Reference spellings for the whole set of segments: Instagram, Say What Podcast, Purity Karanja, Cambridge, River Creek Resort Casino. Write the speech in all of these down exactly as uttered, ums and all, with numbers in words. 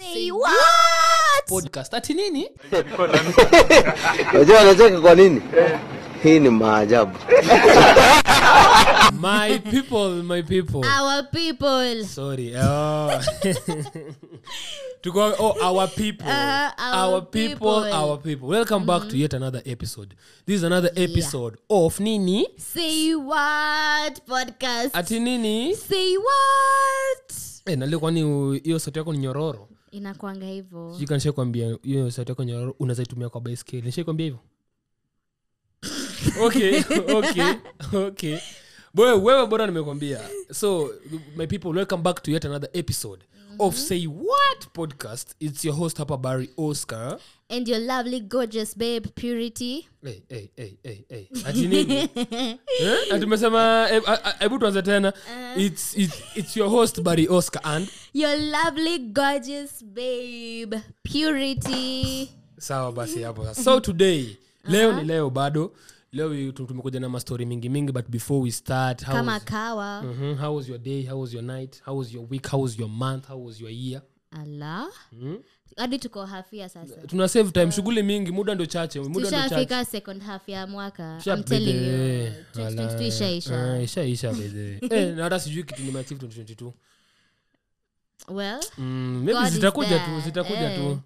Say What Podcast. Ati nini? Unajua anacheka kwa nini? Hii ni maajabu. My people, my people. Our people. Sorry. Oh. To go oh our people. Uh, our, our people, people, our people. Welcome mm-hmm. back to yet another episode. This is another episode yeah. of Nini Say What Podcast. Ati Nini Say What. Eh, na leo kwani hiyo sauti yako ni nyororo? Inakuanga hivyo. Sijui kanisha kwambia hiyo sauti yako nyororo unazaitumia kwa baiskeli. Nisha kwambia hivyo. Okay, okay, okay. Boy, wewe bora nimekwambia. So, my people, welcome back to yet another episode mm-hmm. of Say What Podcast. It's your host, Papa Barry Oscar. And your lovely, gorgeous babe, Purity. Hey, hey, hey, hey, hey. Ati nini? Eh? Atumesema, hebu tuanze tena. It's it's your host, Barry Oscar, and... Your lovely, gorgeous babe, Purity. Sawa basi hapo sasa. So, today, leo ni leo bado. Leo tumekuja na story mingi mingi, but before we start, how Kama was, kawa. Mm-hmm, how was your day? How was your night? How was your week? How was your month? How was your year? Allah. Hmm? Hadi tuko half year sasa. Tuna save time, shughuli mingi, muda ndo chache, muda ndo chache. Tushafika second half ya mwaka. I'm telling you. Tuishaisha. Ah, ishaisha beze. Eh, na hata sijui kitu ni active twenty twenty-two. Well, mm, maybe zitakuja tu, zitakuja tu.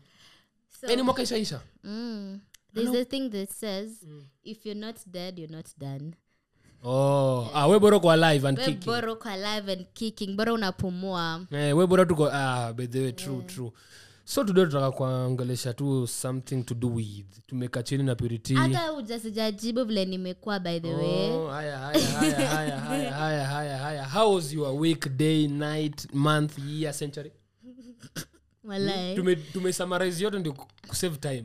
Yaani mwaka ishaisha. Mm. There's a thing that says, mm. if you're not dead, you're not done. Oh, ah, we bora kwa alive and we kicking. We bora kwa alive and kicking. Bora unapumua. Eh, we bora tuko, ah, by the way, true, yeah. true. So today tutaka kuangelesha tu something to do with. Tumeka chini na Purity. Hata hujasijajibu vile nimekuwa by the oh, way. Oh, haya, haya, haya, haya, haya, haya, haya, haya. How was your week, day, night, month, year, century? Walai. Tume, tume summarize yote ndio kusave time.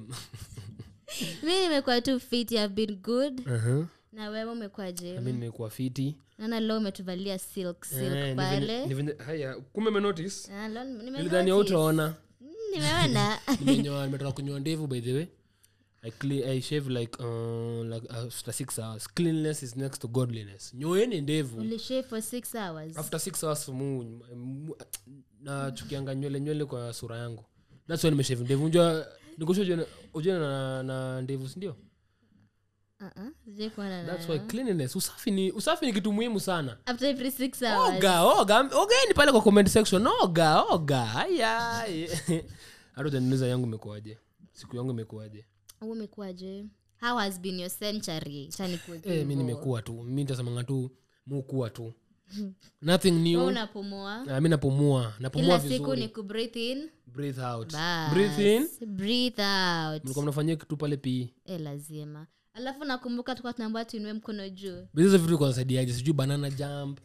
Mimi nimekuwa tu fit, I've been good. Uh-huh. Na wewe umekuwa je? Mimi nimekuwa fit. Na leo umetuvalia silk silk eh, pale. Niven, haya, kumbe me notice? Ah, leo nimeona. Nilidhani utaona. Nimeona. Nimenyoa, nimetoka kunyoa ndevu by the way. I clean I shave like uh like after six hours. Cleanliness is next to godliness. Nyoeni ndevu. Uli shave for six hours. After six hours fumu na chukianga nywele nywele kwa sura yangu. That's why nimeshave ndevu. Unjua Nikoshoje ujana na na ndevu si ndio? Ah uh-uh, ah, sije kwa na. That's why cleanliness, usafi ni usafi ni kitu muhimu sana. After every six hours. Oga, oga. Oga ni pale kwa comment section. Oga, oga. Haya. Aruda niuliza yangu imekuaje? Siku yangu imekuaje? Wewe umekuaje? How has been your century? Acha nikuulize. Eh, mimi nimekuwa tu. Mimi nitasema tu, mkuwa tu. Nothing new. Unapumua. Ah, mimi napumua. Napumua vizuri. Kila siku ni ku breathe in, breathe out. Bas. Breathe in, breathe out. Mlikuwa mnafanyia kitu pale pi. Eh, lazima. Alafu nakumbuka tulikuwa tunaambiwa tuinue mkono juu. Hizo vitu kwa saidiaje? Sijui banana jump.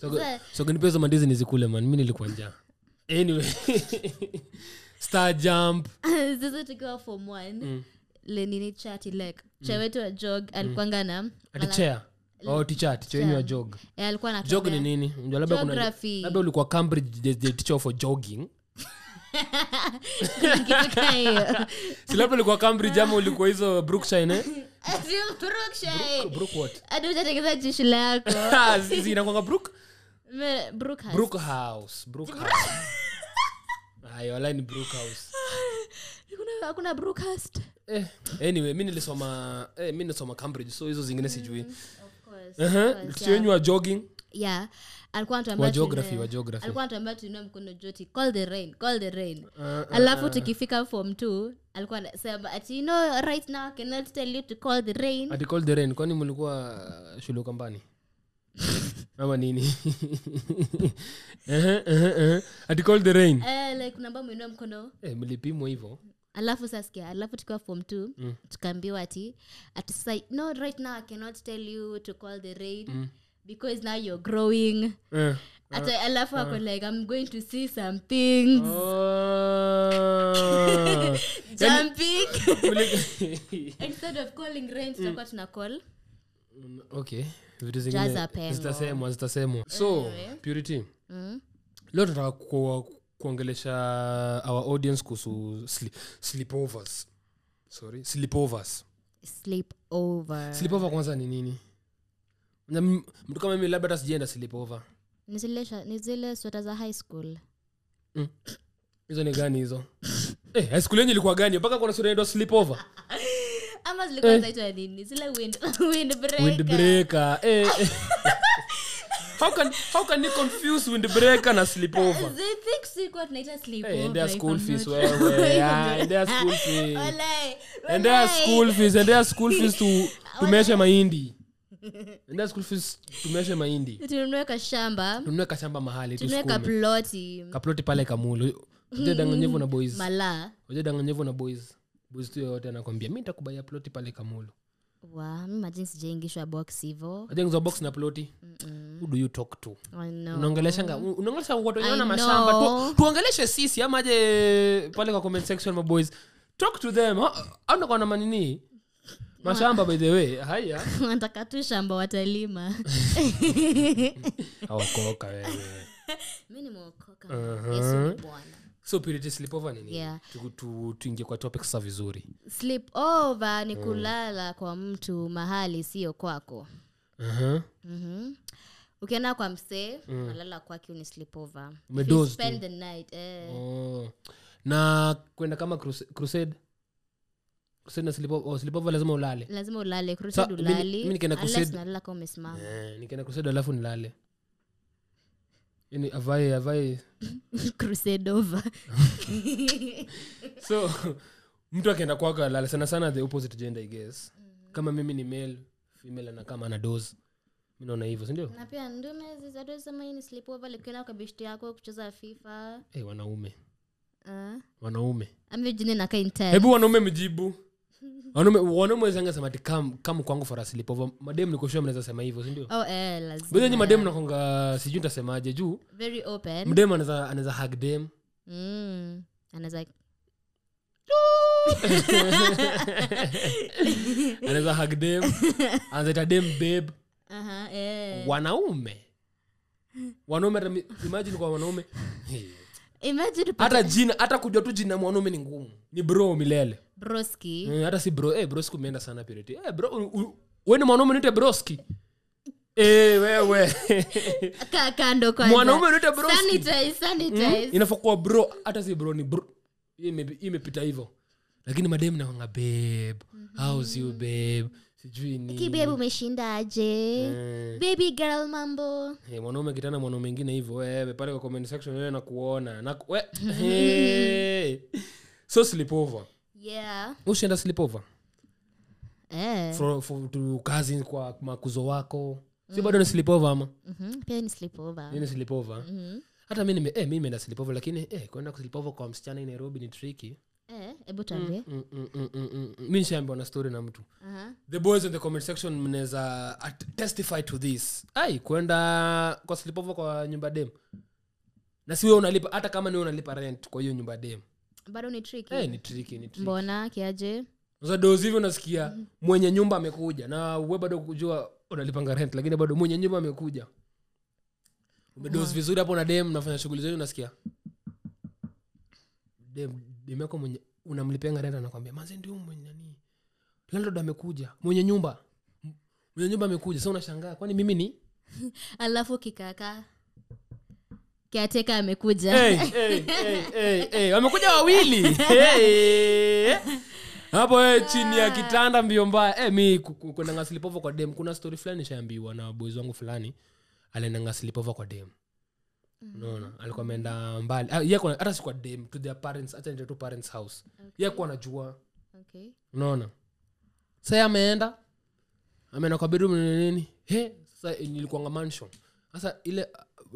So so kunipezo mandizi nizikule man. Mimi nilikuwa njaa. Anyway. Star jump. Hizo tukiwa form one. Mm. Le nini chat like. Mm. Chawetu wa jog alikuanga na chair. Oh teacher, teacher yenu ya jog. Eh alikuwa na jog ni nini? Unajua labda kuna labda ulikuwa Cambridge the, the teacher for jogging. Si labda ulikuwa Cambridge ama ulikuwa hizo Brookshire eh? Sio Brookshire. Brook what? Ado utatengeza jishi lako. Ah sisi inakuwa Brook? Me Brook House. Brook House, Brook House. Hai wala ni Brook House. Kuna kuna Brook House. Eh anyway mimi nilisoma eh mimi nilisoma Cambridge so hizo zingine sijui. Uh-huh. Kichwenyu wa jogging. Yeah. Alikuwa anatuambia geography, wa geography. Alikuwa anatuambia tuinue mkono joti. Call the rain, call the rain. Uh, uh, Alafu tukifika form two, alikuwa anasema ati you know right now I cannot tell you to call the rain. Ati call the rain. Kwani mlikuwa shule kambani? Mama nini? Eh eh eh. Ati call the rain. Eh like namba muinue mkono. Eh mlipimwa hivyo. Alafu saskia, alafu tukiwa form two, mm. tukaambiwa ati, ati say, no, right now I cannot tell you to call the rain, mm. because now you're growing. Yeah. Ati uh, alafu wako uh. like, I'm going to see some things. Oh. Jumping. Instead of calling rain, tutakuwa mm. tuna call. Okay. Jaza pengo. Zitasemo, zitasemo. So, Purity. Mm. Leo tutaka ku kuongelesha our audience kuhusu sleep, sleepovers. Sorry, sleepovers. Sleepover. Sleepover kwanza ni nini? Mtu kama mimi labda sijaenda sleepover. Ni zile ni zile sweta za high school. Mm. Hizo ni gani hizo? Eh, high school yenyewe ilikuwa gani? Mpaka kuna sura inaitwa sleepover. Ama zilikuwa zinaitwa nini? Zile wind windbreaker. Windbreaker. Eh. How can how can you confuse windbreaker na sleepover? They think secret naita sleepover. And their school fees wewe. Yeah, and their school fees. Olai. And their school fees and their school fees to to measure mahindi. And their school fees to measure mahindi. Tununweka shamba. Tununweka shamba mahali tu school. Tununweka ploti. Kaploti pale Kamulu. Uje danganyevu na boys. Mala. Uje danganyevu na boys. Boys tu yote anakuambia mimi nitakubaya ploti pale Kamulu. Wow, mimi imagine sijaingishwa box hivyo. Ajengezo box na ploti. Mm-mm. Who do you talk to? Unaongelesha unaongelesha watu wenyewe na mashamba tu. Tuongeleshe sisi ama je pale kwa comment section my boys. Talk to them. Hauna kwa namna nini? Mashamba by the way. Haya. Nataka tu shamba watalima. Hawakoka wewe. Mimi nimeokoka. Yesu Bwana. So Purity sleepover nini? Yeah. Tuingie kwa topics za vizuri. Sleepover ni kulala mm. kwa mtu mahali sio kwako. Mhm. Mhm. Ukienda kwa msee, mm. unalala kwake ni sleepover. You spend the night. Eh. Oh. Na kwenda kama crusade. Crusade na sleepover, oh, sleepover lazima ulale. Lazima ulale, crusade ulale. Mimi nikaenda crusade. Lazima nalala kama umesimama. Eh, nikaenda crusade alafu nilale. Ni avai avai crusade over. So mtu akaenda kwaka lala sana sana the opposite gender I guess. Mm-hmm. Kama mimi ni male, female na kama ana doze. Mimi naona hivyo, si ndio? Na pia ndume ziza doze kama hii ni sleepover likiona kwa beshti yako kucheza FIFA. Eh hey, wanaume. Ah. Uh? Wanaume. Amejine na kain tell. Hebu wanaume mjibu. Wanaume wanaume zanga sema ati come come kwangu for a sleepover. Madem niko sure mnaweza sema hivyo, si ndio? Oh eh lazima. Bila nyi madem nakonga sijui nitasemaje juu. Very open. Madem anaweza anaweza hug dem. Mm. Anaweza like anaweza hug dem. Anaweza dem babe. Aha eh. Wanaume. Wanaume imagine kwa wanaume. Imagine hata jina hata kujua tu jina mwanaume ni ngumu. Ni bro milele. Broski. Mm, hata si bro. Eh hey, broski umeenda sana Purity. Eh hey, bro wewe ni mwanaume unaitwa broski. Eh wewe. Ka kando kwanza. Mwanaume unaitwa broski. Sanitize sanitize. Mm, inafakuwa bro hata si bro ni bro. Ime imepita hivyo. Lakini madem na wanga babe. Mm-hmm. How's you babe? Sijui ni. Ki babe umeshindaje? Mm. Baby girl mambo. Eh hey, mwanaume kitana mwanaume mwingine hivyo wewe pale kwa comment section wewe nakuona. Na we. Hey. So sleepover. Yeah. Ushaenda sleepover? Eh. For for to cousins kwa makuzo wako. Mm. Si bado ni sleepover ama? Mhm. Mm pia ni sleepover. Ni sleepover. Mhm. Mm Hata mimi nime eh mimi nimeenda sleepover lakini eh kwenda sleepover kwa msichana in Nairobi ni tricky. Eh, hebu tuambie. Mm, mm, mm, mm, mm, mm. Mimi nishaambia na story na mtu. Uh-huh. The boys in the comment section mnaweza testify to this. Ai kwenda kwa sleepover kwa nyumba dem. Na si wewe unalipa hata kama ni wewe unalipa rent kwa hiyo nyumba dem. Bado ni tricky. Eh hey, ni tricky ni tricky. Mbona kiaje? Unaweza dozi hivi unasikia mm. mwenye nyumba amekuja na wewe bado kujua unalipa rent lakini bado mwenye nyumba amekuja. Umedozi vizuri hapo na dem unafanya shughuli zenu unasikia. Dem demeko mwenye unamlipenga rent anakuambia manze ndio mwenye nani? Landlord amekuja. Mwenye nyumba. Mwenye nyumba amekuja. Sasa unashangaa kwani mimi ni alafu kikaka kiateka amekuja. Eh eh eh eh wamekuja wawili. Hey. Hapo eh hey, chini ya kitanda mbio mbaya. Eh hey, mimi kwenda nga sleepover kwa dem kuna story fulani nishaambiwa na boys wangu fulani alienda nga sleepover kwa dem. Unaona mm-hmm. alikuwa ameenda mbali. Ah, yeye hata si kwa dem to their parents hata ndio to parents house. Okay. Yeye kwa anajua. Okay. Unaona? Sasa ameenda ameenda kwa bedroom nini? He sasa nilikuwa nga mansion. Sasa ile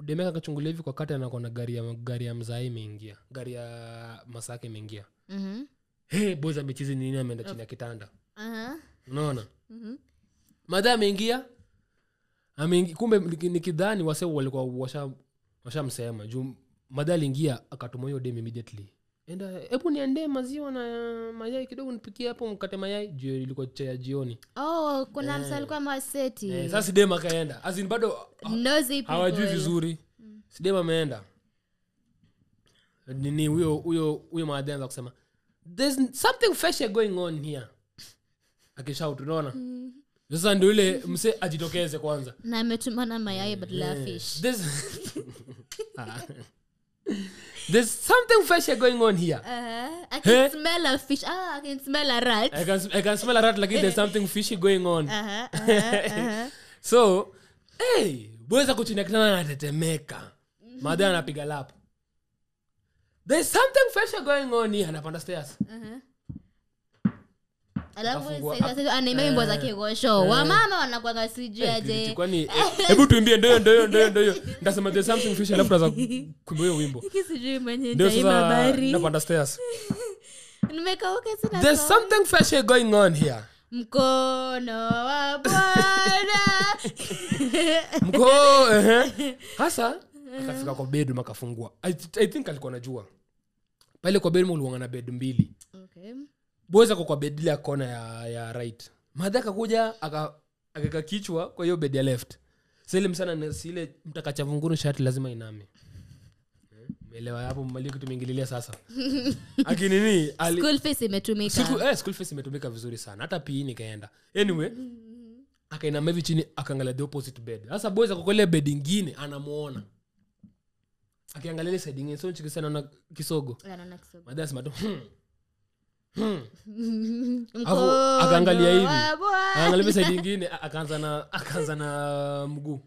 demeka kachungulia hivi kwa kata na kuna gari ya gari ya mzai imeingia. Gari ya Masaki imeingia. Mhm. Mm hey, boys amecheza nini ameenda chini ya kitanda. Aha. Uh-huh. Unaona? Mhm. Mm Madam ameingia. Ameingia kumbe nikidhani wase walikuwa washa washamsema. Juu madali ingia akatuma hiyo dem immediately. Enda hebu niende maziwa na mayai kidogo nipikie hapo mkate mayai. Juu ilikuwa cha jioni. Oh, kuna eh. msali alikuwa maseti. Eh, sasa dem akaenda. As in bado hawajui vizuri. Mm. Si dem ameenda. Nini huyo huyo huyo madali anza kusema there's something fishy going on here. Akishout unaona? Mm. Sasa ndio ile mse ajitokeze kwanza. Na ametumana mayai badala ya fish. This There's something fishy going on here. Uh, I can hey? smell a fish. Ah, I can smell a rat. I can, I can smell a rat like there's something fishy going on. Uh-huh, uh-huh, uh-huh. So, hey, weza kuchinekana na tetemeka. Madana anapiga lap. There's something fishy going on here. Anapanda stairs. Uh-huh. Hebu tuimbie ndoyo ndoyo ndoyo ndoyo. Ndasema there's something fish alafu tunaanza kuimba wimbo. Sijui mwenye ndio habari. Napanda stairs. Nimekauka sana. There's something fish going on here. Mkono wa Bwana. Mkono eh. Hasa akafika kwa bedroom akafungua. I, I think alikuwa anajua. Pale kwa bedroom uliwangana bed mbili. Okay. Boza kwa bed ile kona ya ya right. Madaka kuja aka akaka kichwa kwa hiyo bed ya left. Sasa ile msana ile mtakacha vunguru shati lazima iname. Umeelewa hapo mmaliki tumeingilia sasa. Lakini nini? Ali... School fees imetumika. Siku eh school fees imetumika vizuri sana. Hata P E nikaenda. Anyway, akaina mevi chini akaangalia the opposite bed. Sasa boza kwa ile bed nyingine anamuona. Akiangalia ile side nyingine sio chiki sana na kisogo. Anaona kisogo. Madasa madu. Hmm. Hmm. Akaangalia hivi. Angalia side nyingine akaanza na akaanza na mguu.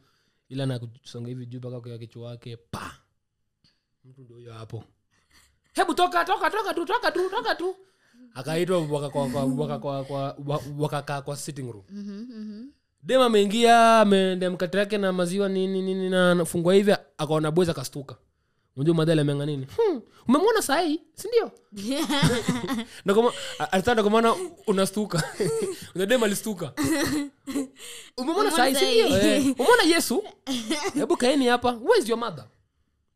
Ila na kusonga hivi juu mpaka kwa kichwa yake pa. Mtu ndio huyo hapo. Hebu toka toka toka tu toka tu toka tu. Akaitwa ubaka kwa ubaka kwa kwa ubaka kwa sitting room. Mhm mhm. Dema ameingia ameenda mkate yake na maziwa nini nini na fungua hivi akaona boza kastuka. Unajua madala ameanga nini? Hmm. Umemwona saa hii, si ndio? Na kama alitaka kama na unastuka. Unadema alistuka. Umemwona saa hii, si ndio? Umemwona Yesu? Hebu kaeni hapa. Where is your mother?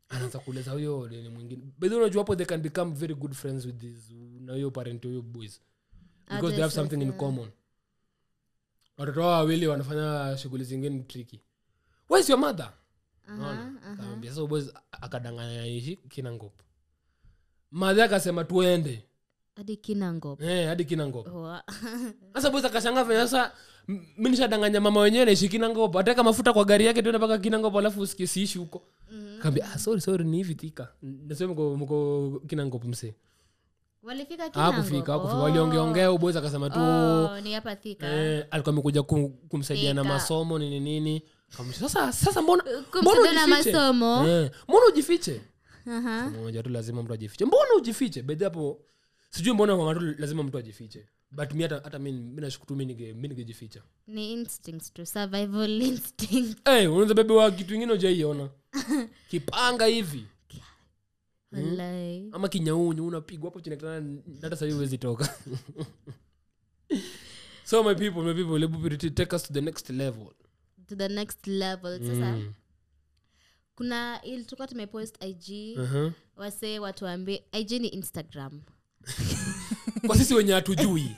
Anaanza kueleza huyo ni mwingine. But unajua hapo they can become very good friends with these na huyo parent huyo boys. Because they have something in common. Watoto wawili wanafanya shughuli zingine tricky. Where is your mother? Naona kambia so boys akadanganya hizi kinangopo. Madha akasema tuende hadi kinangopo. Eh hadi kinangopo. Sasa boys akashangaa vya sasa mimi nishadanganya mama wenyewe na hizi kinangopo. Ataka mafuta kwa gari yake tuende mpaka kinangopo alafu usikisiishi huko. Kambia ah sorry sorry ni hivi tika. Nasema mko mko kinangopo mse. Walifika kinangopo. Hakufika hakufika waliongeongea boys akasema tu oh ni hapa tika. Eh alikuwa amekuja kumsaidia na masomo nini nini. Kama sasa sasa mbona mbona na masomo eh mbona ujifiche aha mmoja tu lazima mtu ajifiche mbona ujifiche baada hapo sijui mbona kwa mtu lazima mtu ajifiche but mimi hata hata mimi mimi nashuku tu mimi nige mimi nigejificha ni instincts to survival instinct eh unaanza bebe wa kitu kingine hujaiona kipanga hivi halai ama kinyaunyu unapigwa hapo chinakutana hata sasa huwezi toka. So my people my people let Purity take us to the next level. To the next level sasa mm. Kuna ilikuwa tumepost I G uh-huh. Wase watu waambie I G ni Instagram. Kwa sisi wenye hatujui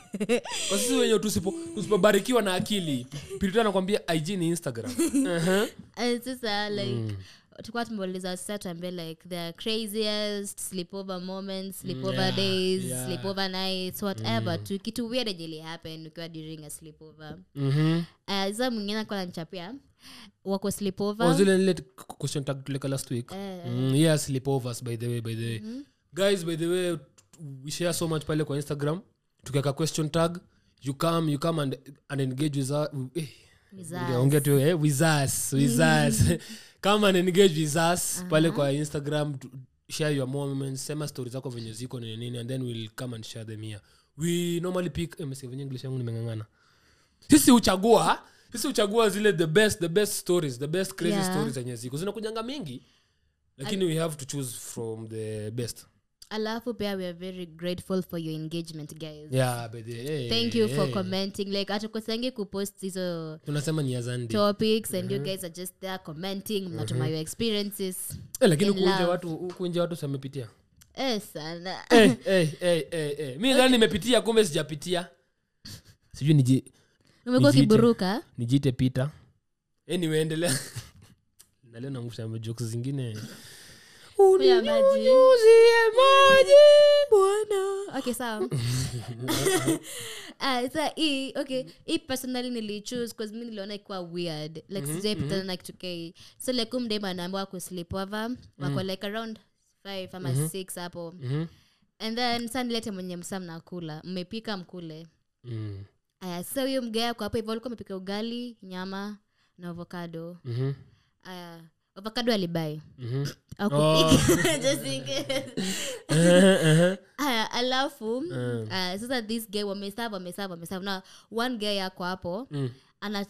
kwa sisi wenye tusipo tusipobarikiwa na akili Purity anakuambia I G ni Instagram uh-huh. And sasa like mm. Tulikuwa tumeuliza sasa tuambie like the craziest sleepover moments sleepover yeah, days yeah. Sleepover nights whatever mm. Tu kitu weird jili happen ukiwa during a sleepover mhm eh za mwingine kwa anachapia wako sleepover wazile ile question tag tuleka last week uh, mm, yes sleepovers by the way by the way mm. Guys by the way we share so much pale kwa Instagram tukiweka question tag you come you come and and engage with us eh. Ungeongea tu eh with us with us come and engage with us uh-huh. Pale kwa Instagram share your moments sema stories zako venye ziko nini nini and then we'll come and share them here we normally pick em seven English yangu nimengangana sisi uchagua sisi uchagua zile the best the best stories the best crazy yeah. Stories zenye ziko zinakujanga mingi lakini we have to choose from the best. Alafu pia we are very grateful for your engagement guys. Yeah baby. Hey, thank you hey. For commenting like atakusangi kupost hizo tunasema ni azandi topics and mm-hmm. You guys are just there commenting mm-hmm. Not my experiences. Eh lakini kuinja watu kuinja watu samepitia. Eh sana. Eh eh eh eh. Mimi ndani nimepitia kumbe sijapitia. Sijui niji umekuwa kiburuka. Nijite Peter. Anyway endelea. Na leo naangusha jokes zingine. Uninyunyuzie maji bwana. Okay sawa. Ah it's a e okay I personally nili choose cuz mimi niliona iko weird like sijapita na kitu kai so like umdema anaambia wako sleepover wako like around five ama mm-hmm. six hapo. Mm-hmm. And then suddenly lete mwenye msam na kula, mmepika mkule. Mm. Aya, so huyo mgea yako hapo hivyo alikuwa amepika ugali, nyama na avocado. Mhm. Aya, avocado alibai. Mhm. Akupika just in case. Eh eh. Aya, alafu uh, sasa this guy wameserve wameserve wameserve na one guy yako hapo. Mm. Ana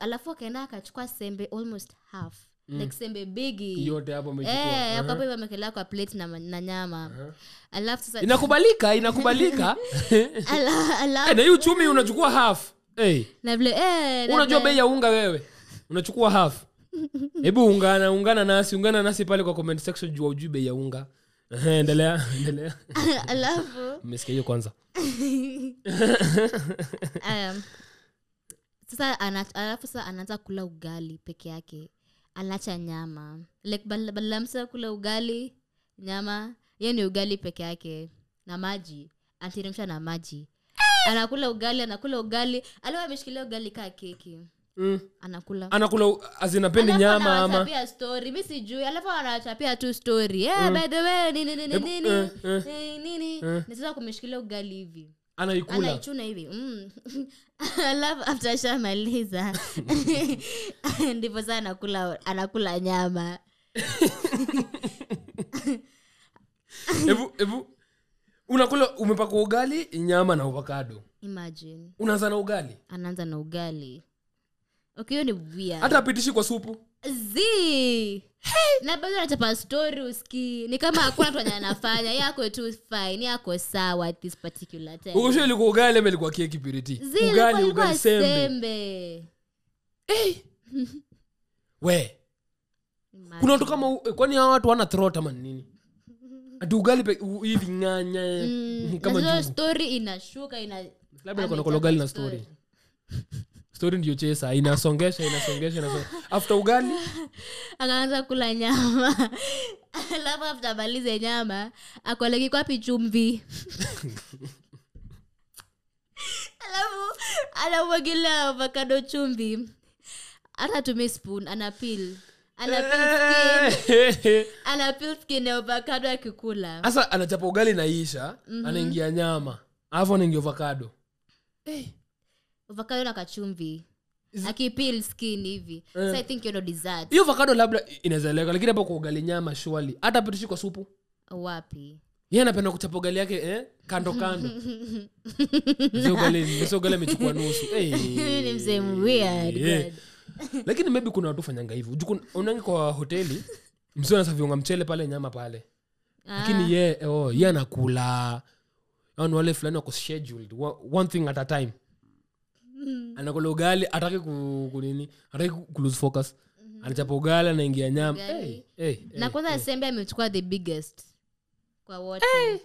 alafu kaenda akachukua sembe almost half. Mm. Like sembe bigi yote hapo amechukua. Eh, hapo hapo amekelea kwa plate na, na nyama. Uh-huh. Alafu sasa inakubalika inakubalika. Ala ala. Eh, na hiyo chumi unachukua half. Eh. Na vile eh unajua bei ya unga wewe. Unachukua half. Hebu ungana ungana nasi ungana nasi pale kwa comment section juu ujue bei ya unga. Eh, endelea endelea. Alafu mmesikia hiyo kwanza. Um sasa ana alafu sasa anaanza kula ugali peke yake. Alacha nyama. Like balamsa kula ugali, nyama, yeye ni ugali peke yake na maji. Anatirimsha na maji. Anakula ugali, anakula ugali. Aliwa ameshikilia ugali kaa keki. Mm. Anakula. Anakula azinapenda nyama ama. Anachapia story. Mimi sijui. Alafu anachapia tu story. Eh, mm. by the way, nini nini nini nini. Eh, nini. Nataka kumshikilia ugali hivi. Anaikula. Anaichuna hivi. Mm. I love after shamaliza. Ndipo sana anakula anakula nyama. Ebu ebu unakula umepaka ugali, nyama na avocado. Imagine. Unaanza na ugali? Anaanza na ugali. Okay, hiyo ni weird. Hata apitishi kwa supu. Zii. Hey. Na bado anachapa story uski. Ni kama hakuna mtu anayafanya. Yako tu fine, yako sawa at this particular time. Ukoshe liko ugali ama liko keki Purity? Ugali ugali sembe. Eh. We. Kuna watu kama kwani hawa watu wana throat ama nini? Ati ugali hivi nganya mm, kama juu. Na story inashuka ina labda kuna ugali na story. Story ndio chesa inasongesha inasongesha na after ugali anaanza kula nyama. Alafu after balize nyama akoleki kwapi chumvi. Alafu anamwagilia avocado chumvi. Anatumia spoon anapeel. Anapeel skin. Anapeel skin na avocado akikula. Sasa anachapa ugali na isha, mm-hmm. anaingia nyama. Alafu anaingia avocado. Eh. Hey. Avocado na kachumvi. Akipeel skin hivi. Uh, so I think you know dessert. Hiyo avocado labda inazeleka lakini hapo kwa ugali nyama surely. Hata pitishi kwa supu. Wapi? Yeye anapenda kuchapa ugali yake eh kando kando. Sio ugali, sio ugali amechukua nusu. Eh. Ni mzee weird. Lakini maybe kuna watu fanyanga hivyo. Unaangi kwa hoteli, msio anasa viunga mchele pale nyama pale. Lakini yeye oh yeye anakula. Yaani wale fulani wako scheduled one thing at a time. Mm. Anakula ugali atake ku nini atake ku lose focus mm-hmm. anachapa ugali anaingia nyama hey, hey, na kwanza hey, sembe hey. Amechukua the biggest kwa wote hey.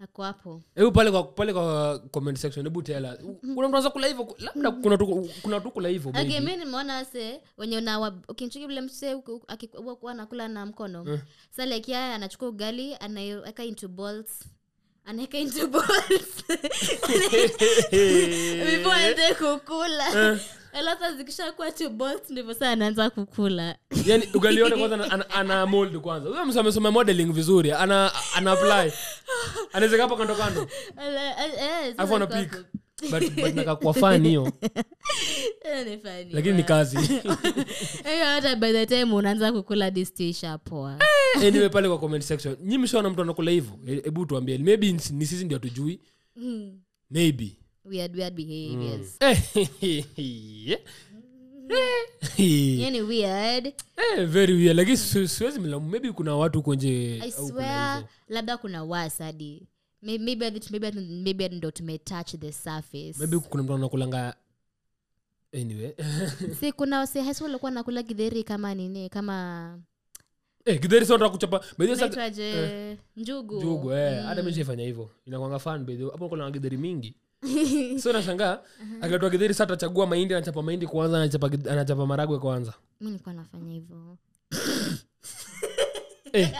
Ako hapo hebu pale kwa pale kwa comment section hebu tela kuna mtu anza kula hivyo labda kuna kuna tukula hivyo baby again mimi nimeona ase wenye na ukinchiki bila mse akikuwa anakula na mkono uh. Sasa like yeye anachukua ugali anaweka into balls and I came to balls. We wanted kukula. Alafu zikisha kwa two balls ndivyo sasa anaanza kukula. Yaani ugaliona kwanza ana mold kwanza. Wewe msamesoma modeling vizuri. Ana ana apply. Anaweza hapo kando kando. Eh. Alafu ana pick. But but nikakuwa fun hiyo. Ni funny. Lakini ni kazi. Eh hata by the time unaanza kukula this t-shirt poa. Anyway pale kwa comment section. Nyinyi mshaona mtu anakula hivyo? Hebu tuambie. Maybe ni sisi ndio tujui. Mm. Maybe. Weird weird behaviors. Yaani weird. Eh very weird. Like siwezi mlaumu. Maybe kuna watu konje au swear labda kuna wasadi. Maybe maybe it maybe maybe ndo tume touch the surface. Maybe kuna mtu anakulanga anyway. Si kuna wase hasa walikuwa nakula gidheri kama nini kama eh gidheri sio nataka kuchapa. Baadhi sasa eh, njugu. Njugu eh hata mimi sifanya hivyo. Inakuanga fun baadhi. Hapo kuna gidheri mingi. Sio nashangaa akatoa gidheri sasa atachagua mahindi anachapa mahindi kwanza anachapa anachapa maragwe kwanza. Mimi nilikuwa nafanya hivyo. Eh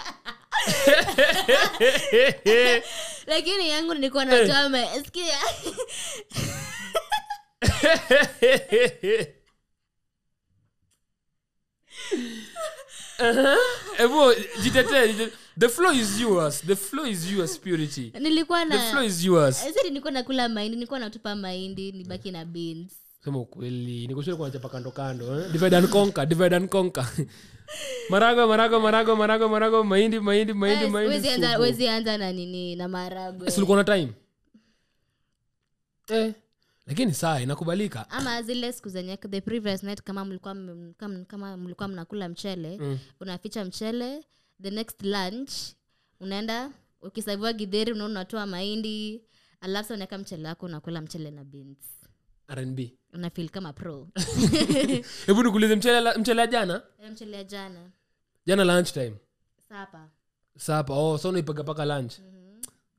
lakini yangu nilikuwa natama sikia eh eh evo jitete The flow is yours. The flow is yours, Purity. Nilikuwa na... The flow is yours. Sasa nilikuwa nakula mahindi, nilikuwa natupa mahindi, nibaki na beans. Sema ukweli, niko sure kuna chapa kando kando, eh? Divide and conquer, divide and conquer. Marago, marago, marago, marago, marago, mahindi, mahindi, mahindi, yes, mahindi. Wezi anza, wezi anza na nini na marago. Yes, ulikuwa na time? Eh. Lakini saa inakubalika. Ama zile siku zenye the previous night kama mlikuwa kama kama mlikuwa mnakula mchele, mm. unaficha mchele, the next lunch unaenda ukisavua gidheri unaonatoa mahindi, alafu unaweka mchele wako unakula mchele na beans. R and B. Una feel kama pro. Hebu nikuulize mchele mchele jana? Mchele jana. Jana lunch time. Sapa. Sapa. Oh, so unaipaka paka lunch. Mm.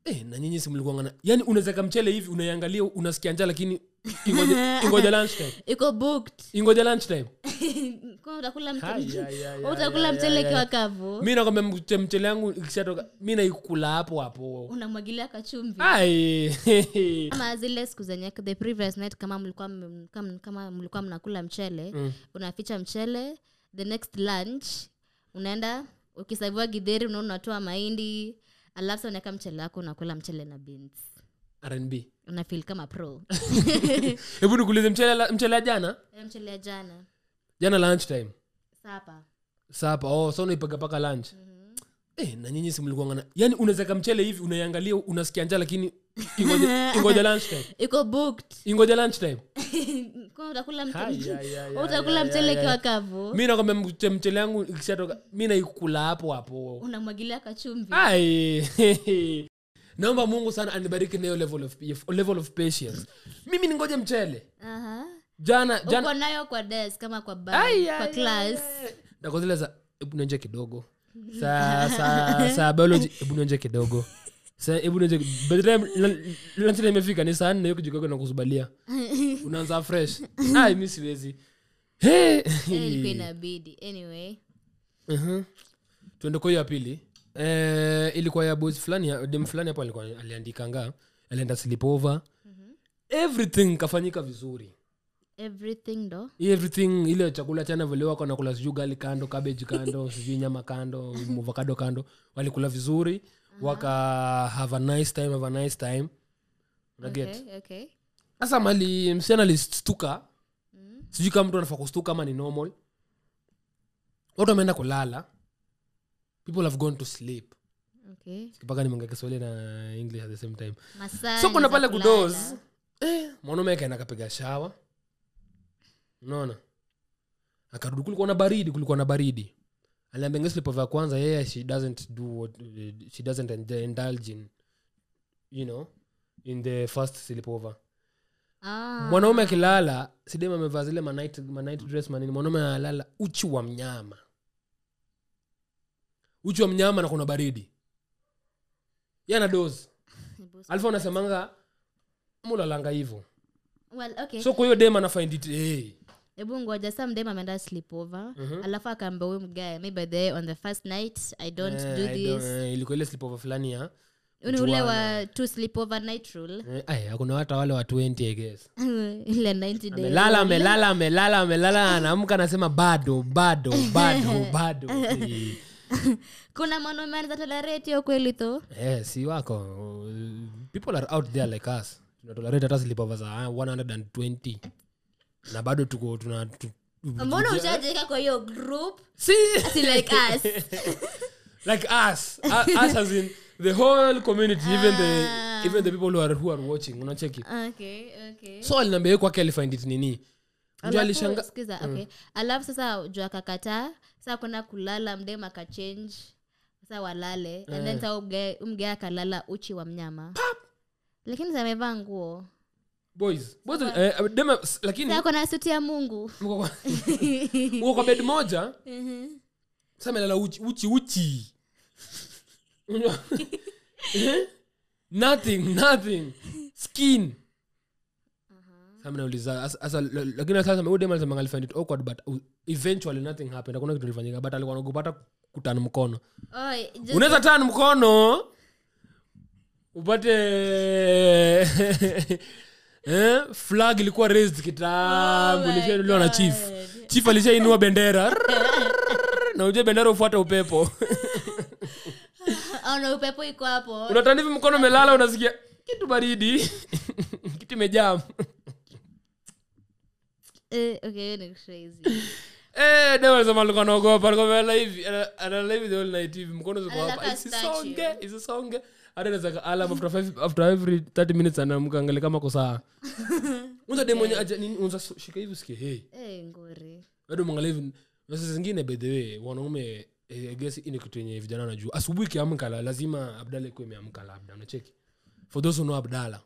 Eh, na nyinyi simlikuangana. Yaani unaweza kamchele hivi unaangalia unasikia njaa lakini ingoja ingoja lunch time. Iko booked. Ingoja lunch time. Kwa utakula mchele. Utakula mchele kwa kavu. Mimi nakwambia mchele yangu ikishatoka mimi naikula hapo hapo. Unamwagilia kachumvi. Ai. Kama zile siku zenye the previous night kama mlikuwa kama kama mlikuwa mnakula mchele, mm. unaficha mchele, the next lunch unaenda ukisavua gidheri unaonatoa mahindi. Alafu unaweka mchele wako unakula mchele na beans. R and B. Una feel kama pro. Hebu nikuulize mchele mchele jana? Mchele jana. Jana lunch time. Sapa. Sapa. Oh, so unaipaka paka lunch. Mm-hmm. Eh, na nyinyi simlikuangana. Yaani unaweza kamchele hivi unaangalia unasikia njaa lakini ingoja ingoja lunch time. Iko booked. Ingoja lunch time. Kwa utakula mchele. Utakula mchele kwa kavu. Mimi nakwambia mchele yangu ikishatoka mimi naikula hapo hapo. Unamwagilia kachumvi. Ai. Naomba Mungu sana anibariki na hiyo level of level of patience. Mimi ningoje mchele. Aha. Jana jana uko nayo kwa desk kama kwa bar kwa class. Ndakozeleza hebu nionje kidogo. Sa sa sa biology hebu nionje kidogo. Sasa hebu nje bedroom lunch nimefika ni saa nne hiyo kijiko na kusubalia. Unaanza fresh. Ai mimi siwezi. Hey, ilikuwa inabidi. Anyway. Mhm. Tuende kwa ya pili. Eh ilikuwa ya boss fulani ya dem fulani hapo alikuwa aliandika anga, alienda sleepover. Mhm. Everything kafanyika vizuri. Everything do? Everything ile chakula cha navelewa kwa nakula sugar kando, cabbage kando, sijui nyama kando, avocado kando, walikula vizuri. Waka have a nice time, have a nice time. Naget. Okay, okay. Asa mali msichana alistuka. Mm. Sijui kama mtu anafaa kustuka kama ni normal. Watu wameenda kulala. People have gone to sleep. Okay. Sipaka nimeongea Kiswahili na English at the same time. Masai. So kuna pale kudoz. Eh, mwanaume akaenda akapiga shower. Unaona? Akarudi kulikuwa na baridi, kulikuwa na baridi. Aliambia sleepover ya kwanza yeye yeah, she doesn't do what she doesn't indulge in you know in the first sleepover. Ah. Mwanaume kilala, sidema amevaa zile ma night ma night dress manini. Mwanaume analala uchi wa mnyama. Uchi wa mnyama na kuna baridi. Yana doze. Alfa unasemanga mula langa hivyo. Well, okay. So kwa hiyo dem ana find it eh. Hey. Ebu ngoja some dem ameenda sleepover mm-hmm. alafu akaambia huyu mgae maybe there on the first night I don't eh, do I this ilikuwa ile sleepover fulani ya ule wa two sleepover night rule eh, ay kuna watu wale wa twenty I guess ile ninety days melala amelala melala amelala anaamka anasema bado bado bado bado kuna mwanaume anatolerate hiyo kweli tu eh si wako people are out there like us tunatolerate hata sleepover za one hundred twenty na bado tuko tuna mbona unajeka kwa hiyo group si like us like us us as in the whole community ah. even the even the people who are who are watching una check it okay okay so alinambia kwa kile find it nini ndio alishanga sikiza okay alafu sasa jua kakata sasa kuna kulala mdema ka change sasa walale and then sasa umgea kalala uchi wa mnyama lakini zamevaa nguo boys boys uh, dema lakini sasa kuna suti ya Mungu uko kwa bed moja mhm sasa melala uchi uchi uchi nothing nothing skin aha sasa nauliza sasa lakini sasa mimi dema sema find it awkward but eventually nothing happened hakuna kitu kilifanyika but alikuwa anagopata kutana mkono oi unaweza tana mkono upate eh flag ilikuwa raised kitambo oh ilikuwa leo na chief chief alishainua bendera na uje bendera ufuate upepo Ana upepo iko hapo. Unatani hivi mkono umelala unasikia kitu baridi. Kitu imejam. Eh okay, ni crazy. Eh ndio sema alikuwa anaogopa alikuwa live ana live the whole night hivi mkono ziko hapo. It's a song, it's a song. Ada zaka alarm after five after every thirty minutes anamka angalia kama kwa saa. Unza demo aje nini unza shika hivi usikie hey. Eh ngori. Bado mwangalia sasa zingine by the way wanaume I guess ina kitu yenye vijana wanajua. Asubuhi kiamka lazima Abdalla iko imeamka labda unacheki. For those who know Abdalla.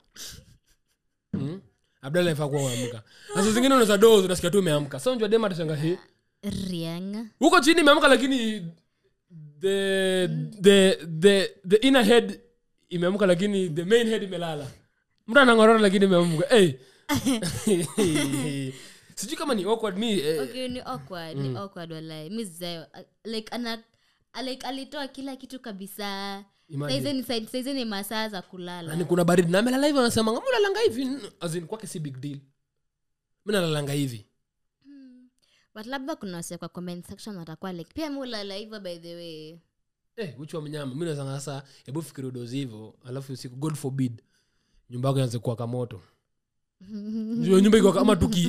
Mhm. Abdalla ifa kwa kuamka. Sasa zingine unaza dozo unasikia tu imeamka. Sasa unjua demo atashanga hii. Rianga. Huko chini imeamka lakini the the the the inner head imeamka lakini the main head imelala. Mtu anangorora lakini imeamka. Eh. Hey. Sijui kama ni awkward me. Eh. Okay, ni awkward, mm. ni awkward wallahi. Mimi zayo like ana like alitoa kila kitu kabisa. Saizi ni saizi ni masaa za kulala. Yaani kuna baridi na amelala hivi anasema ngamo lalanga hivi as in kwake si big deal. Mimi nalalanga hivi. Mm. But labda kuna wase kwa comment section watakuwa like pia mimi ulala hivi by the way. Eh, uchu wa mnyama. Mimi nasema sasa hebu fikiri dozi hivyo alafu usiku God forbid nyumba yako ianze kuwa kamoto. Ndio nyumba iko kama tuki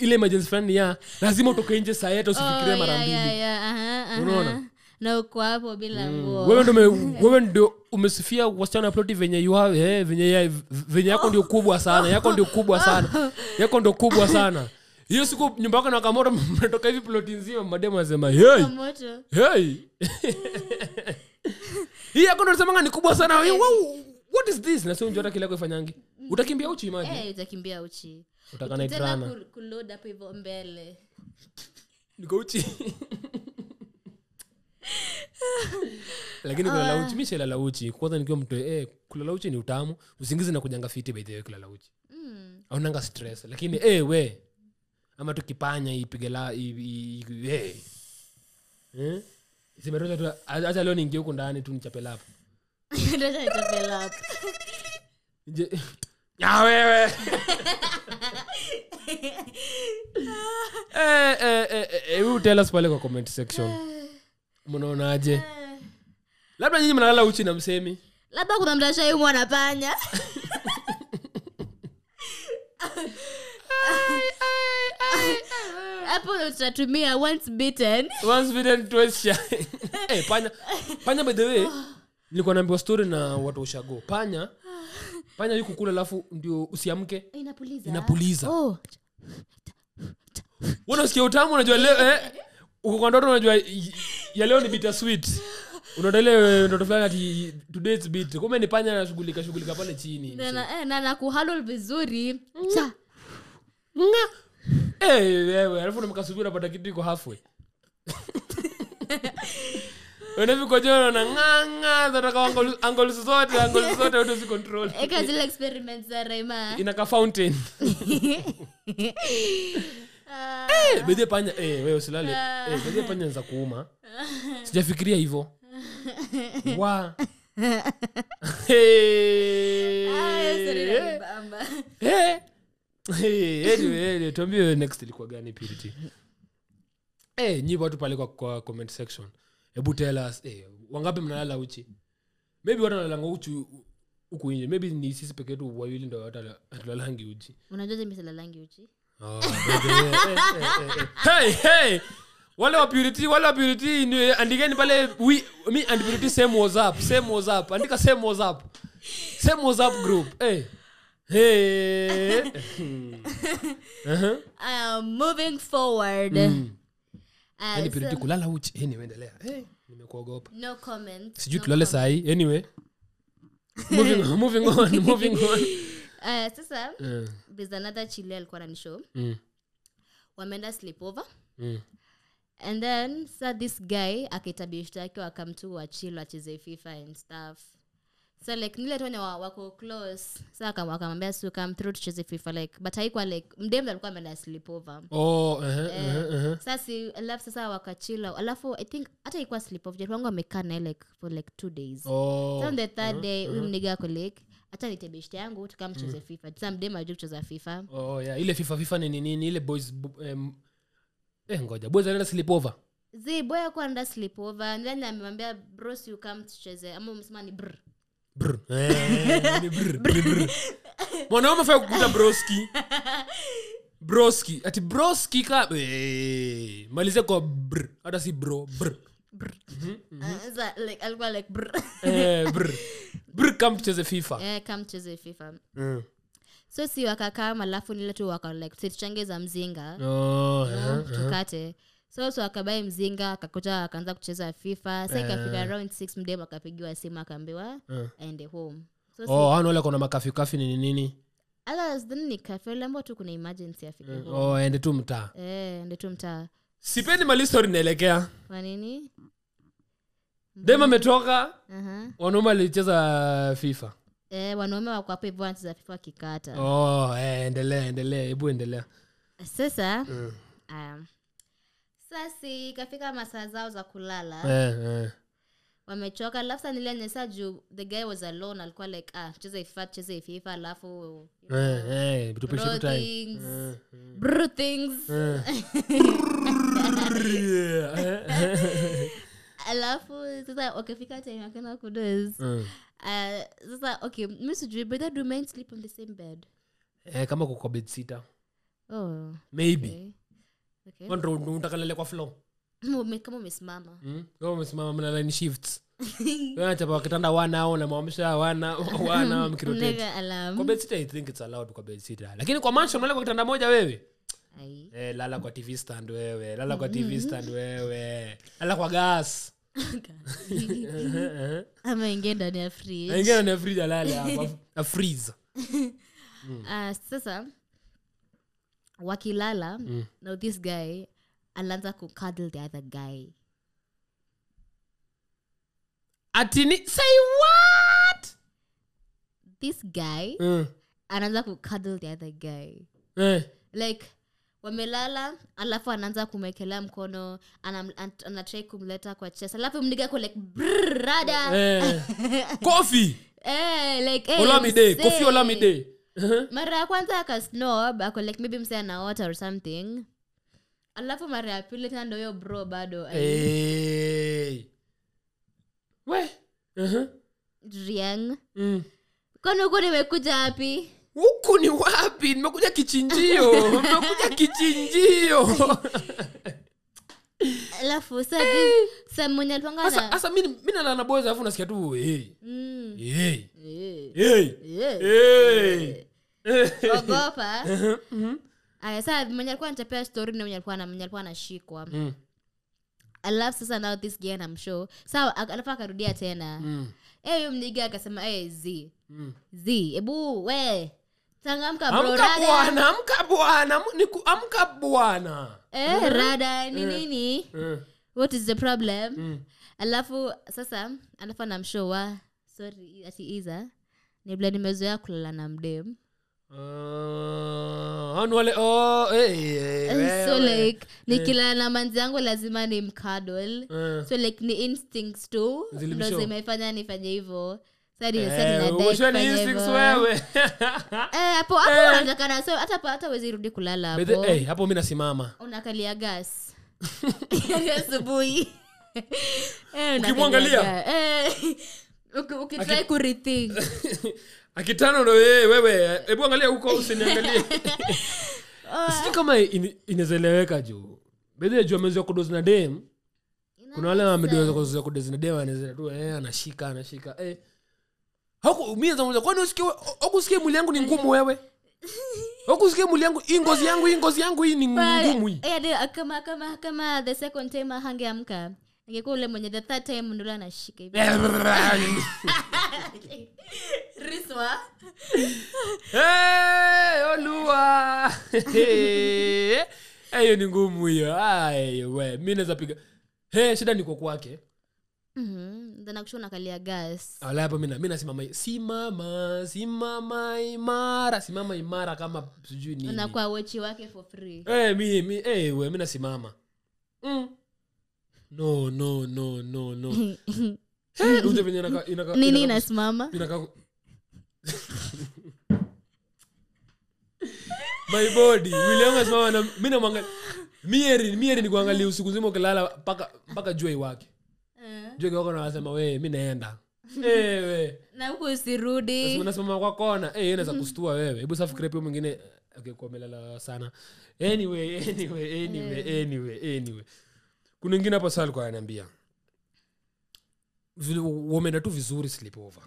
ile emergency friend ya lazima utoke nje saa yetu usifikirie mara mbili. Yeah yeah aha. Unaona? Na uko hapo bila nguo. Wewe ndio wewe ndio umesifia wasichana plot venye you have eh venye venye yako ndio kubwa sana. Yako ndio kubwa sana. Yako ndio kubwa sana. Hiyo siku nyumba yako na kamoto mnatoka hivi plot nzima mademu anasema hey. Kamoto. Hey. Hii yako ndio semanga ni kubwa sana. Wow. What is this? Na sio unjota kile yako ifanyangi. Utakimbia uchi maji. Eh, utakimbia uchi. Utakana idrana. Tena kuload up hivyo mbele. Niko uchi. Lakini kulala uchi mimi la uchi. Kwanza nikiwa mtu eh kulala uchi ni utamu. Usingizi na kujanga fiti by the way kulala uchi. Mm. Haunanga stress. Lakini eh we. Ama tukipanya ipige la eh. Eh? Simeroza tu acha leo ningie huko ndani tu nichape lapo. Ndio nichape lapo. Ya wewe. Eh eh eh you tell us pale kwa comment section. Mnaonaje? Labda nyinyi mnalala uchi na msemi. Labda kuna mdasha yeye mwana panya. Hapo tutatumia once bitten. Once bitten twice shy. Eh panya panya by the way nilikuwa naambiwa story na watu wa ushago. Panya Panya yuko kula alafu ndio usiamke inapuliza inapuliza oh Wona sikia utamu unajua leo eh uko kwa ndoto unajua ya leo ni bitter sweet unaendelea ndoto fulani ati today it's bitter kumbe ni panya anashughulika shughulika pale chini na eh na na kuhalol vizuri cha nga eh wewe alafu unamkasubiri unapata kitu iko halfway Whenever you go na nganga nataka angle angle zote angle zote auto si control. Eka zile experiments za Raima. Ina ka fountain. Eh bede panya eh wewe usilale. Eh bede panya za kuuma. Sijafikiria hivyo. Wa. Eh. Ay sorry bamba. Eh. Eh anyway, tuambie next ilikuwa gani Purity. Eh nyi watu pale kwa comment section. Hebu tell us eh wangapi mnalala uchi maybe watu wanalala uchi huko nje maybe ni sisi pekee tu wawili ndio watu wanalala uchi unajua mimi salala uchi oh hey hey wale wa Purity wale wa Purity andikeni pale we me and Purity same WhatsApp same WhatsApp andika same WhatsApp same WhatsApp group eh hey uh-huh. I am moving forward mm. Yaani uh, Purity so, kulala uchi eh niendelea eh nimekuogopa no comment sijui no tulale saa hii anyway moving moving on moving on eh uh, sasa uh. there's another chile alikuwa na show mm. wameenda sleepover mm. and then so this guy akitabisha yake wakamtu wa chill acheze FIFA and stuff so like nile tone wako close sasa kama akamwambia so come through tucheze FIFA like but haikuwa like mdemu alikuwa ameenda sleepover oh eh eh sasa alafu sasa wakachila alafu I think hata ilikuwa sleepover je wangu amekaa na like for like two days oh, so on the third uh-huh, day huyu nigga colleague hata nitebeshte yangu tukamcheze mm. FIFA sasa mdemu ajui kucheza FIFA oh yeah ile FIFA FIFA ni nini ile boys um, eh ngoja boys anaenda sleepover Zee, boy yako anda sleepover. And then amemwambia bros you come tucheze. Ama umesema ni brr. Brr. Ni brr. Brr. Mwana umefaya kukuta broski. Broski. Ati broski ka. Hey. Malize kwa brr. Hata si bro. Brr. Brr. Mm-hmm. Uh, it's like, like, I'll go like brr. Eh, brr. Brr, come tucheze FIFA. Eh, come tucheze FIFA. Mm. So si wakakama lafu nile tu waka like tuchangeza mzinga. Oh, yeah, no, yeah. Tukate. So so akabai mzinga akakuta akaanza kucheza FIFA. Sasa ikafika uh, around six mdem akapigiwa simu akaambiwa uh, aende home. So, oh, hao wale kuna makafi kafi ni nini? Ala zidini kafi lembo tu kuna emergency afike uh, home. Oh, aende tu mtaa. Eh, aende tu mtaa. Sipendi mali story inaelekea. Kwa nini? Dema ametoka. Mhm. Wanaume walicheza FIFA. Eh, wanaume wako hapo hivyo anacheza FIFA kikata. Oh, eh, endelea endelea. Hebu endelea. Sasa mm. um sasa ikafika masaa zao za kulala. Eh eh. Wamechoka alafu nilea nyesa juu the guy was alone alikuwa like ah cheza ifa cheza ifa alafu you know, eh eh bitu peshe time. Bro things. Alafu sasa wakafika time akana kudoes. Eh sasa okay Miss Jui but that do men sleep on the same bed. Eh kama kwa bed sitter. Oh. Maybe. Okay. Okay. Wonder unataka lele kwa flow. Mume kama umesimama. Mhm. Kama umesimama mna line shifts. Wewe chapa kitanda wana au na mwamsha wana wana mkirotate. Kwa bed sitter I think it's allowed kwa bed sitter. Lakini kwa mansion mnalala kwa kitanda moja wewe. Ai. Eh lala kwa T V stand wewe. Lala kwa T V stand wewe. Lala kwa gas. Ama ingia ndani ya fridge. Ingia ndani ya fridge lala a freezer. Ah sasa wakilala mm. Now this guy alianza ku cuddle the other guy atini say what this guy mm. Anaanza ku cuddle the other guy eh. Like wamelala alafu anaanza kumekelea mkono anatry kumleta kwa chest alafu mdiga kwa like brada eh. Coffee eh like eh olamide coffee olamide. Uh-huh. Mara kwanza akasnob ako like maybe msea na water or something alafu mara ya pili tena ndio yo bro bado hey. We mhm Driang mhm kono kono nimekuja wapi huku ni wapi nimekuja kichinjio nimekuja kichinjio alafu sasa samoni alipanga sasa sasa mimi mimi na na boys alafu nasikia tu eh eh eh eh ogopa aya sasa mimi nilikuwa natapea story na mimi nilikuwa na mimi nilikuwa nashikwa alafu sasa now this guy I'm sure sasa alafu akarudia tena eh yule mniga akasema eh z z ebu we tangamka bro rada bwana amka bwana amka bwana eh rada ni nini what is the problem mm. Alafu sasa alafu namshowa sorry ati Iza ni blend nimezoea kulala na mdem ah uh, anwale oh eh hey, hey, so hey, like hey. Nikilala na manzi yangu lazima ni mkadol uh. So like ni instincts tu ndio zimefanya nifanye hivyo sadi hey, sadi na dai kwa instincts wewe eh hapo hapo unataka so hata hata wezi rudi kulala hapo eh hapo mimi nasimama unakalia gas asubuhi eh ukimwangalia eh ukitrai ku rethink akitano no eh wewe hebu angalia huko usiniangalie sisi kama inazeleweka juu bado juu amezoea kudoze na dem kuna wale wamedoze kudoze na dem anaweza tu eh anashika anashika eh huko mimi zangu kwani usikie ukusikie mwili yangu ni ngumu wewe Okusikia mwili yangu ingozi yangu ingozi yangu hii ni ngumu hii. Eh kama kama kama the second time hangeamka. Angekuwa yule mwenye the third time ndula anashika hivi. Riswa. Eh olua. Eh ni ngumu hiyo. Ai we mimi naweza piga. Eh shida ni kwa kwake. Mhm ndana kushona kalia gas. Ala hapo mimi mimi nasimama simama simama imara simama imara kama sijui nini. Unakuwa watch wake for free. Eh mimi mimi eh wewe mimi nasimama. Mm. No no no no no. Eh unje venye naka inaka nini nasimama? Inaka My body, William asimama na mimi na mwangalia. Mieri, mieri ni kuangalia usiku nzima ukilala paka paka jua iwake. Eh. Jua wako anasema wewe mimi naenda. Eh wewe. Na huko usirudi. Sasa unasema kwa kona. Eh inaweza kustua wewe. Hebu safikiri pia mwingine akikuwa melala sana. Anyway, anyway, anyway, anyway, anyway. Kuna nyingine hapa sasa alikuwa ananiambia. Wameenda tu vizuri sleepover.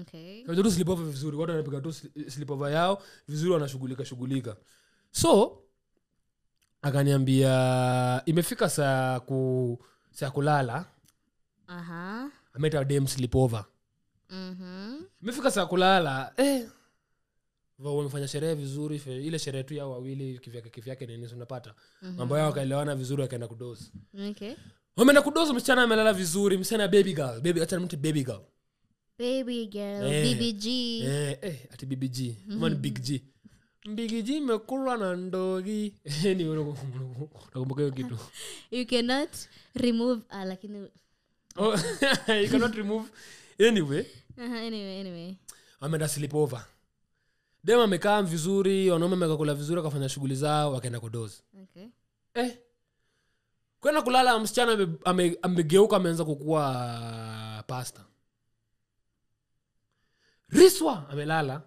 Okay. Wameenda tu sleepover vizuri. Watu wanapiga tu sleepover yao vizuri wanashughulika shughulika. So akaniambia imefika saa ku saa kulala. Aha. Uh-huh. Ameta dem sleepover. Mhm. Uh-huh. Imefika saa kulala eh wao wamefanya sherehe vizuri ile sherehe tu yao wawili kivyake kivyake nini unapata. Uh-huh. Mambo yao kaelewana vizuri akaenda kudozi. Okay. Wameenda kudozi msichana amelala vizuri msichana baby girl baby acha mtu baby girl. Baby girl eh, B B G. Eh eh ati B B G. Mm-hmm. One big G. Mbigiji mekula na ndogi. Ni unaona nakumbuka hiyo kitu. You cannot remove uh, lakini oh, you cannot remove anyway. Aha uh-huh, anyway anyway. Ameenda sleep over. Dema amekaa vizuri, wanaume wamekula vizuri akafanya shughuli zao akaenda kudozi. Okay. Eh. Kwenda kulala msichana amegeuka ameanza kukua pasta. Riswa amelala.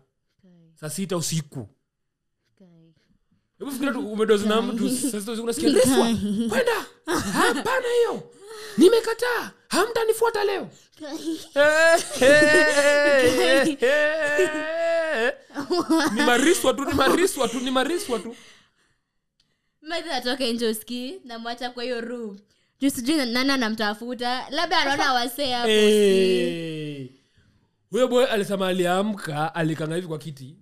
Saa sita usiku. Hebu fikira tu umedozi na mtu sasa unasikia Riswa. Kwenda. Hapana hiyo. Nimekataa. Hamtanifuata leo. Ni mariswa tu, ni mariswa tu, ni mariswa tu. Mimi natoka nje uski na mwacha kwa hiyo room. Just jina nana namtafuta. Labda anaona wase hapo. Huyo boy alisema aliamka, alikanga hivi kwa kiti.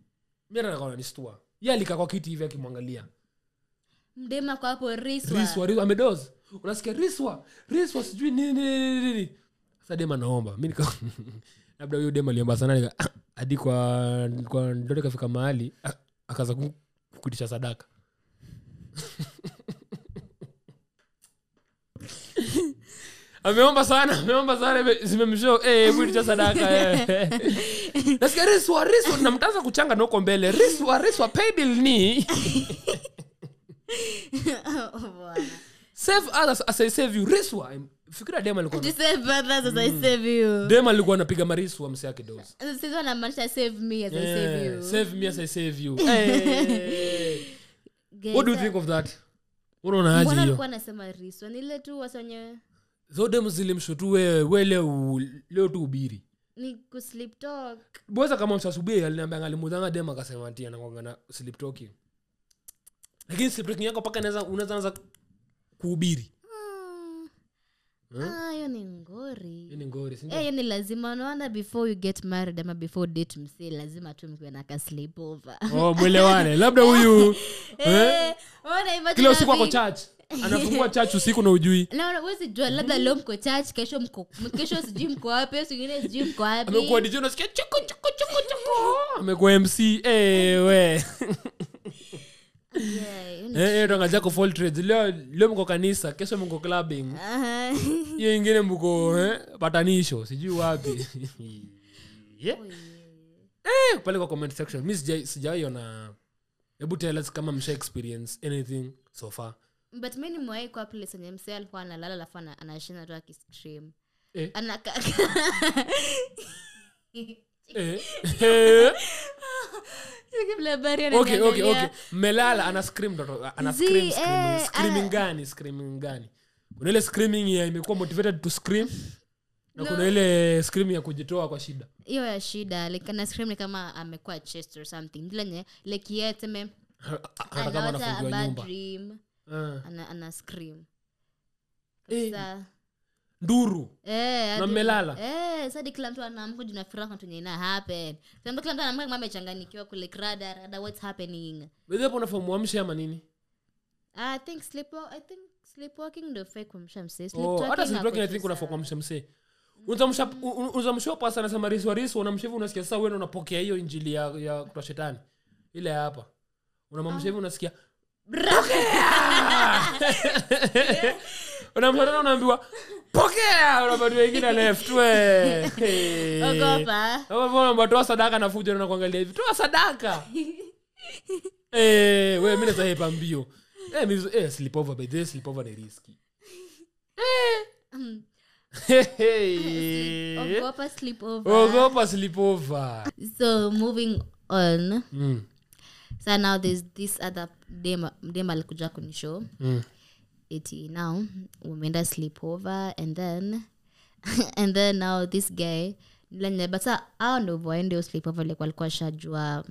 Mimi nakaona ni stua. Yeye alikaa kwa kiti hivi akimwangalia. Mdema kwa hapo Riswa. Riswa Riswa amedozi. Unasikia Riswa. Riswa sijui nini nini nini. Sasa dema naomba. Mimi nika labda huyo dema aliomba sana hadi kwa kwa ndio kafika mahali akaanza kukutisha sadaka. Ameomba sana, ameomba sana zimemshow eh kutisha sadaka. Nasikia Riswa Riswa namtaza kuchanga noko mbele. Riswa Riswa pay bill ni. Oh bwana. Save others as I save you. Riswa. Fikira dema alikuwa. To save others as I save you. Dema alikuwa anapiga mariswa msi yake dozi. Sisi wanamaanisha save me as I save you. Save me as I save you. What do you think of that? Unaona aje hiyo? Mbona alikuwa anasema Riswa? Ni ile tu wasonye. Zote mzilimshutu wewe wewe leo tu ubiri. Ni ku sleep talk. Boza kama msasubiri aliniambia alimudanga dema akasema tia na kuangana sleep talking. Lakini sleep talking yako paka naweza unaanza kuhubiri. Ah, hiyo ni ngori. Hiyo ni ngori, sio? Eh, hiyo ni lazima unaona before you get married ama before date msee lazima tu mkiwe na ka sleep over. Oh, mwelewane. Labda huyu eh, ona imagine. Kila usiku wako church. Anafungua church usiku na ujui. Na wewe jua labda leo mko church kesho mko. Kesho sijui mko wapi, kesho nyingine sijui mko wapi. Amekuwa D J unasikia chuku chuku chuku chuku. Amekuwa M C. Eh we. Yeah. Eh ndo ngaja ko full trade. Leo leo mko kanisa, kesho mko clubbing. Aha. Hiyo nyingine mko eh patanisho, sijui wapi. Yeah. Eh pale kwa comment section. Mimi sija sijaiona. Hebu tell us kama msha experience anything so far. But mimi mwae kwa place yenye msee alikuwa analala alafu anashinda tu akistream. Eh. Ana Eh. Okay, okay, okay. Melala ana scream ndo ana scream scream screaming gani screaming gani. Kuna ile screaming ya imekuwa motivated to scream. Na kuna ile scream ya kujitoa kwa shida. Hiyo ya shida, like ana scream ni kama amekuwa chest or something. Ndile nye like yet me. Ana kama anafungua nyumba. Uh. Ana ana scream. Sasa eh. Nduru. Eh, na melala. Eh, sasa kila mtu anaamka junafira kwa tunye ina happen. Sasa kila mtu anaamka mama ichanganikiwa kule radar, radar what's happening. Wewe hapo unafahamu amsha ama nini? I think sleep I think sleepwalking ndio fake kumsha msee. Sleepwalking. Oh, hata sleepwalking I think unafaa kumsha msee. Unamsha unamsha pasa na sama Riswa Riswa unamshivu unasikia sasa wewe unapokea hiyo injili ya ya kwa shetani. Ile hapa. Unamamshivu unasikia pokea. Unamtana unaambiwa pokea unabadili wengine left we. Ogopa. Hapo mbona toa sadaka na fujo na kuangalia hivi. Toa sadaka. Eh, wewe mimi nitahepa mbio. Eh, mizu, eh, slipover, bede, slipover ni riski. Eh. Hey. Ogopa slipover. Ogopa slipover. So, moving on. Mm. So, now there's this other dema, dema alikuja kuni show. Mm. Iti, now, umeenda sleepover, and then, and then now this guy, but I don't know why they sleepover, like, walikuwa shajua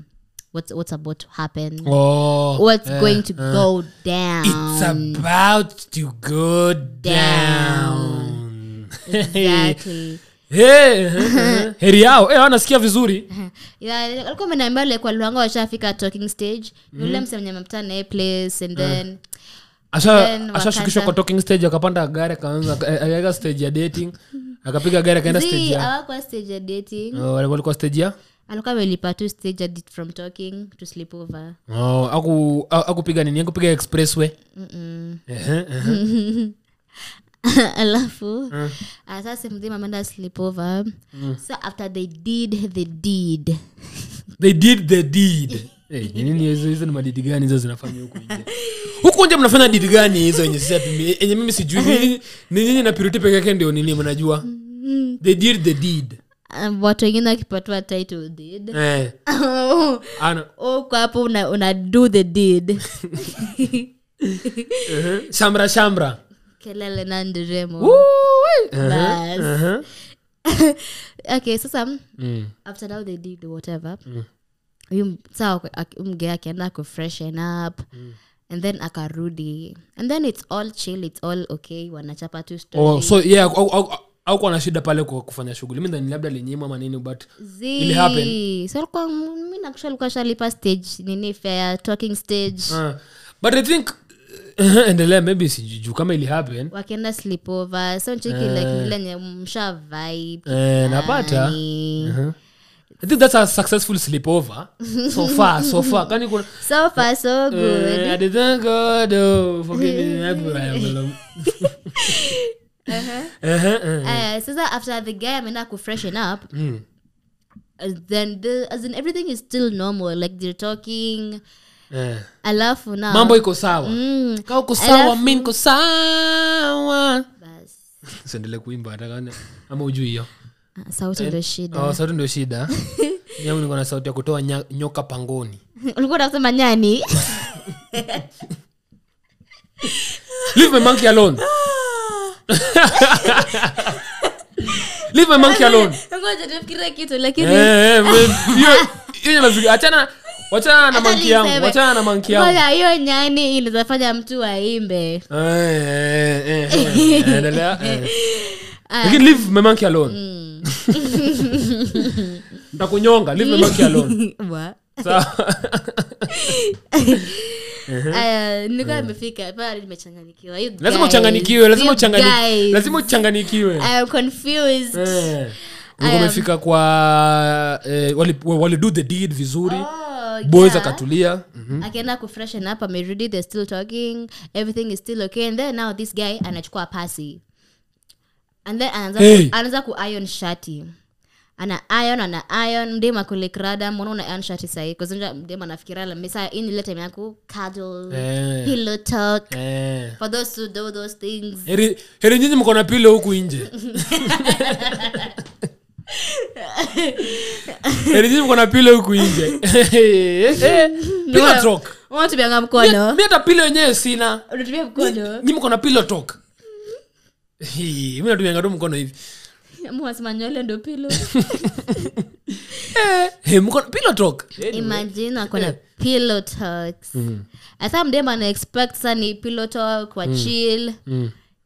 what's, what's about to happen. Oh, what's uh, going to uh, go down. It's about to go down. down. Exactly. Hey, heri yao. Eh, wanasikia vizuri. Yeah, alikuwa mnaambia like walanga washafika talking stage. Yule msemenya mtana a place and then Asha asha shukisho kwa talking stage akapanda gari akaanza akaenda stage ya dating. Akapiga gari akaenda stage ya. Hawa kwa stage ya dating. Oh, walikuwa stage ya? Alikuwa amelipa tu stage ya from talking to sleepover. Oh, aku akupiga nini? Akupiga expressway. Mhm. Mhm. Alafu mm. Asasa mdima manda sleepover. Mm. So after they did the deed. They did the deed. Eh, nini hizo hizo ni madidi gani hizo zinafanywa huko nje? Huko nje mnafanya didi gani hizo yenye sasa yenye mimi sijui ni nini na Purity peke yake ndio nini mnajua? They did the deed. Watu wengine wakipatwa title deed. Eh. Ana. Oh, kwa hapo una, una do the deed. uh-huh. Shamra shamra. Kelele na ndiremo. Bas. Uh-huh. Okay, so some mm. after that they did whatever. Mm. Yum saw umgea kienda ku freshen up mm. and then akarudi. And then it's all chill, it's all okay. Wanachapa tu story. Oh, so yeah, au au au kuna shida pale kwa kufanya shughuli. Mimi ndani labda lenyema maneno but it happened. So kwa mimi na actually kwa shalipa stage nini fair talking stage. Uh, but I think and then maybe siju kama ili happen wakienda sleepover so cheki uh, like nilenya msha vibe eh uh, napata uh-huh. I think that's a successful sleepover so far so far kani kuna so far so good uh, I didn't go though forgive me I will eh eh so that after the game and I could freshen up mm. then the, as in everything is still normal like they're talking. Eh. Alafu na mambo iko sawa. Mm. Kama uko sawa mimi niko sawa. Bas. Sendele kuimba atakana ama ujui hiyo. Sauti ndio shida. Oh, sauti ndio shida. Yangu niko na sauti ya kutoa nyoka pangoni. Ulikuwa unasema nyani? Leave my monkey alone. Leave my monkey alone. Ngoja tufikire kitu lakini eh, hiyo inazunguka achana Wachana na monkey yangu, wachana na monkey yangu. Wala hiyo nyani inafanya mtu aimbe. Eh eh eh. Endelea. You can leave my monkey alone. Nitakunyonga, leave my monkey alone. Wa. Eh, nika nimefika, bado nimechanganyikiwa. Lazima uchanganyikiwe, lazima uchanganyikiwe. Lazima uchanganyikiwe. I'm confused. Umefika kwa wali wali do the deed vizuri. Boys yeah. Akatulia. Mm-hmm. Akaenda ku freshen up, amerudi, they're still talking, everything is still okay and then now this guy anachukua pasi. And then anaanza hey. anaanza ku iron shati. Ana iron ana iron ndema kule krada, unaona iron shati sahi. Kwa sababu ndema nafikiria la mesa in leta yangu cuddle, hey. Pillow talk. Hey. For those to do those things. Heri heri nyinyi mko na pillow huku nje. Herizimu kuna pile huku nje. Pile talk. Unatumia ngam mkono. Mimi hata pile yenyewe sina. Unatumia mkono. Mimi kuna pile talk. Mimi natumia ngam mkono hivi. Mwasema nyole ndo pile. Eh, mkono pile talk. Imagine akona pile talks. Asa mdema ana expect sana pile talk kwa chill.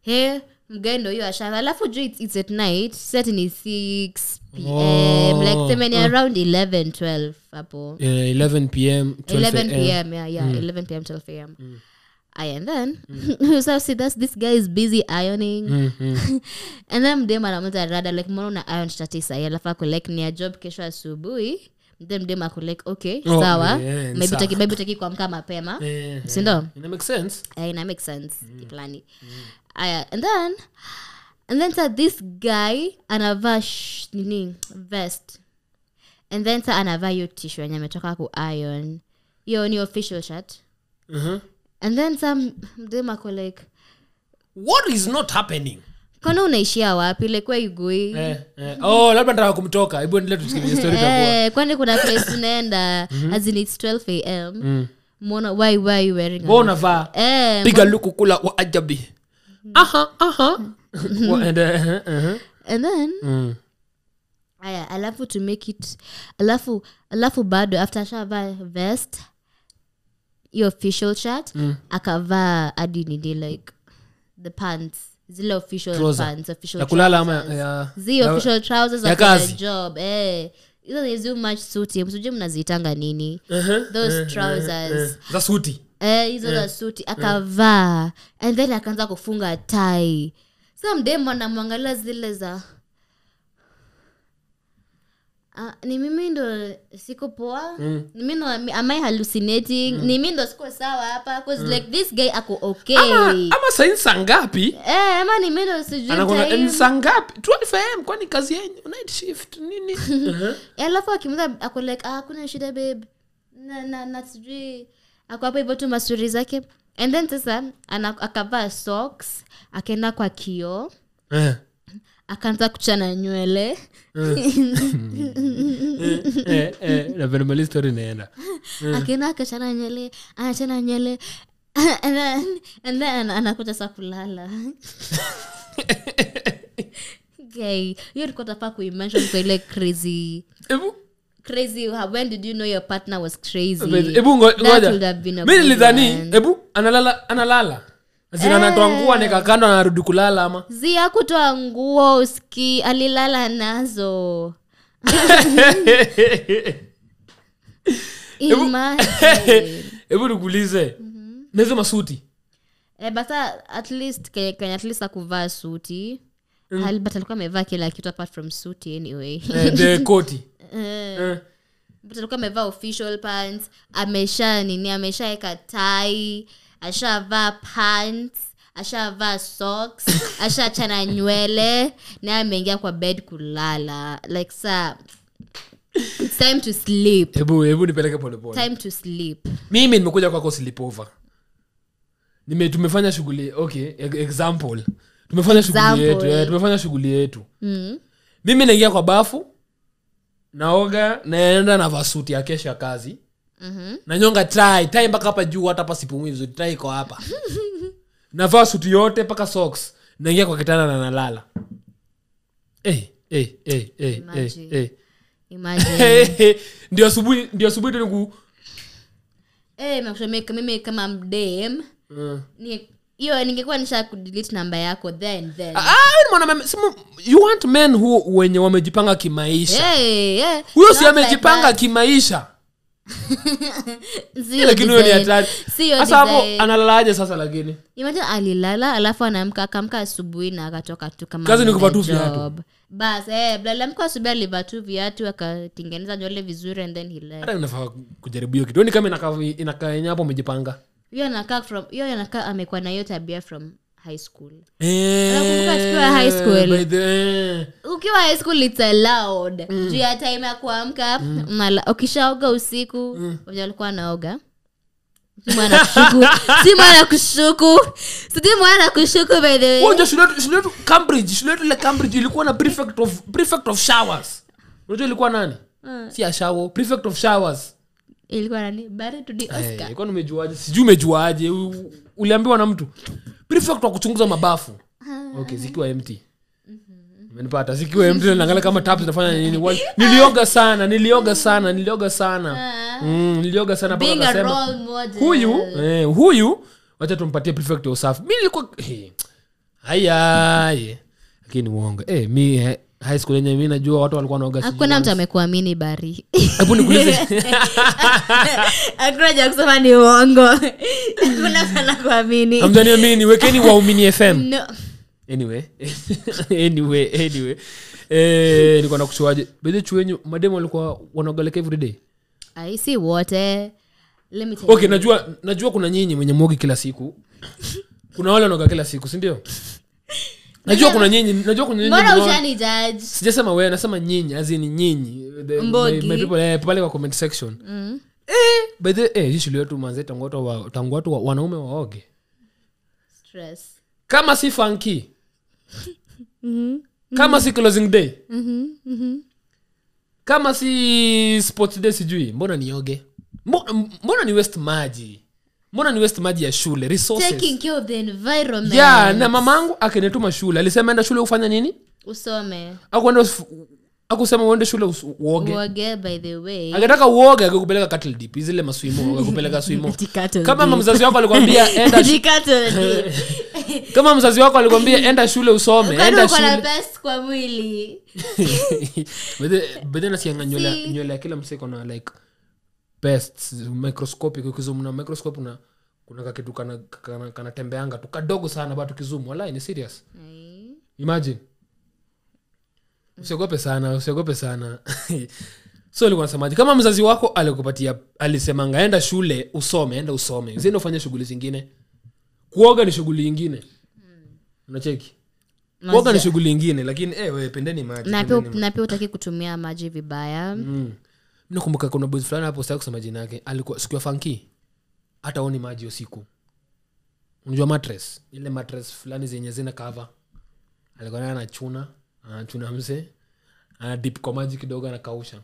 Hey mgendo hiyo ashanga alafu juu it's, it's at night set ni six p.m. oh. Like seven uh. around eleven twelve hapo yeah, eleven p.m. twelve eleven p.m. yeah yeah mm. eleven p.m. twelve a.m. mm. And then mm. so see that this guy is busy ironing mm-hmm. and then dem anamuza rada like mbona iron status alafu ako like ni a job kesho asubuhi dem dem ako like okay oh, sawa yeah, maybe taki maybe taki kuamka mapema yeah, si ndo yeah. It makes sense yeah, it makes sense mm. Iplani mm. Uh, and then and then so this guy anavaa nini vest and then so anavaa hiyo t-shirt yenye ametoka ku iron hiyo ni official shirt mhm uh-huh. And then some them are like, what is not happening? Kona unaishia wapi? Like where you going? Eh, eh. Oh, labda nataka kumtoka. Hebu endelea tusikie story kwa. Eh, kwani kuna place unaenda as in it's twelve a m. Mm. Mona why why you wearing? Mona va. Eh. Piga luku kula wa ajabi. Aha, aha. And uh, uh-huh. And then mm. Aya, alafu to make it alafu alafu bado after shava vest your official shirt mm. akava adini like the pants zile official trouser. Pants official ya kulala ama ya zile official trousers of the job eh hizo ni zoom match suit msije mnaziitanga nini uh-huh. those uh-huh. trousers uh-huh. za suti eh hizo za suti akavaa uh-huh. and then akaanza kufunga tie some day mwana mwangalia zile za Uh, ni mimi ndo siko poa mm. mimi ndo am I hallucinating mm. ni mimi ndo siko sawa hapa cause mm. like this guy ako okay ama, ama saini sangapi eh ama ni mimi ndo sijui anakuwa ni sangapi twelve a m kwani kazi yenyewe night shift nini uh-huh. alafu akimza ako like ah kuna shida babe na na na sijui ako hapa hivyo tu masuri zake and then sasa akavaa socks akaenda kwa kio eh akaanza kuchana nywele eh eh na vile story inaenda akaanza kuchana nywele anachana nywele and then and then anakuta saa kulala gay you're got a fuck we mentioned so like crazy crazy when did you know your partner was crazy ebu ngoja mimi nilidhani ebu analala analala zina na tangua ni kakando anarudi kulala ama zia kutoa nguo uski alilala nazo ima ebu nikuulize nazo masuti eh basa at least kenya at least akuvaa suti mm. hal but alikuwa amevaa kila kitu apart from suti anyway eh, the koti eh, eh. but alikuwa amevaa official pants amesha nini ameshaeka tie ashava pants ashava socks ashachana nywele na ameingia kwa bed kulala like sir it's time to sleep ebu ebu nipeleke polepole time to sleep mimi nimekuja kwako sleep over nime tumefanya shughuli okay example tumefanya shughuli yetu eh, tumefanya shughuli yetu mm. mimi naingia kwa bafu naoga naenda na vasuti ya kesho ya kazi Mhm. Na nyonga try, try mpaka hapa juu hata pasipumui vizuri. Try iko hapa. Navaa suti yote mpaka socks. Naingia kwa kitanda na nalala. Eh, eh, eh, eh, eh. Imagine. Ndio asubuhi, ndio asubuhi ndio niku Eh, nakusema mimi kama mdem. Mm. Ni hiyo ningekuwa nisha kudelete namba yako then then. Ah, mbona you want men who wenye wamejipanga kimaisha. Eh, eh. Huyo si amejipanga kimaisha. Sio lakini wewe ni hatari. Sasa hapo analalaje sasa lakini? Imagine alilala alafu anaamka akamka asubuhi na akatoka tu kama kazi ni kuvatu viatu. Bas eh blala mko asubuhi alivatu viatu akatengeneza nywele vizuri and then he left. Hata unafaa kujaribu hiyo kitu. Ni kama inakaa inakaa hapo umejipanga. Hiyo anakaa from hiyo anakaa amekuwa na hiyo tabia from high school. Eh. Nakumbuka tukiwa high school. The... Ukiwa high school it's allowed. Mm. Juu ya time ya kuamka, mm. ukishaoga usiku, mm. unalikuwa naoga. Mwana kushuku. Si mwana kushuku. Sidi mwana kushuku by the way. Woja shule shule Cambridge, shule ile Cambridge ilikuwa na prefect of prefect of showers. Unajua ilikuwa nani? Uh. Si ashawo, prefect of showers. Ilikuwa nani? Bare to the Oscar. Eh, ilikuwa umejuaje? Sijui umejuaje. Uliambiwa na mtu. Prefect wa kuchunguza mabafu. Okay, zikiwa empty. Mmenipata mm-hmm. zikiwa empty naangalia kama taps zinafanya nini. Nilioga sana, nilioga sana, nilioga sana. Mm, nilioga sana mpaka akasema. Huyu, eh, huyu wacha tumpatie prefect wa usafi. Mimi nilikuwa eh. Haya, eh. Lakini uongo. Eh, mimi high school yenyewe mimi najua watu walikuwa wanaoga sana. Hakuna mtu amekuamini bari. Hebu nikuulize. Hakuna ja kusema ni uongo. Hakuna sana kuamini. Hamjani mimi niwekeni waumini F M. No. Anyway. anyway, anyway. Eh niko na kushuaje. Bado chuenyu madem walikuwa wanaoga like every day. I see wote. Let me tell okay, you. najua najua kuna nyinyi mwenye mwogi kila siku. Kuna wale wanaoga kila siku, si ndio? Najua kuna nyinyi, najua kuna nyinyi. Mbona ujani judge? Sijasema wewe, nasema nyinyi, azini nyinyi. The, my, my people eh pale kwa comment section. Mm. Eh, By the eh usually watu manzetu ngoto tangu watu wanaume waoge. Stress. Kama si funky. Mhm. Kama si closing day. Mhm. Mhm. Kama si sports day sijui, mbona nioge? Mbona ni waste maji? Mbona ni waste maji ya shule, resources. Taking care of the environment. Yeah, na mamangu akanituma shule. Alisema enda shule ufanya nini? Usome. Akwenda akusema uende shule uoge. Uoge by the way. Angetaka uoge akakupeleka cattle dip. Zile maswimo akakupeleka swimo. Kama mzazi wako alikwambia enda cattle dip. Kama mzazi wako alikwambia enda shule usome, enda shule. Uko na best kwa mwili. Bado nasianga nyola nyola kila mseko na like best microscopic ukizoom na microscope na kuna kakitu kana kana, kana tembeanga tu kadogo sana bado kizoom wallahi ni serious. Imagine. Usiogope sana, usiogope sana. So alikuwa anasemaje? Kama mzazi wako alikupatia alisemanga enda shule usome, enda usome. Usiende ufanye shughuli zingine. Kuoga ni shughuli nyingine. Unacheki? Kuoga ni shughuli nyingine lakini eh wewe pendeni maji. Na pia na pia utaki kutumia maji vibaya. Mm. Nakumbuka kuna boys fulani hapo sasa kusema jina yake alikuwa siku ya funky. Hata oni maji usiku. Unajua mattress, ile mattress fulani zenye zina cover. Alikuwa naye anachuna. Anachunamse ana dip kwa maji kidogo na kausha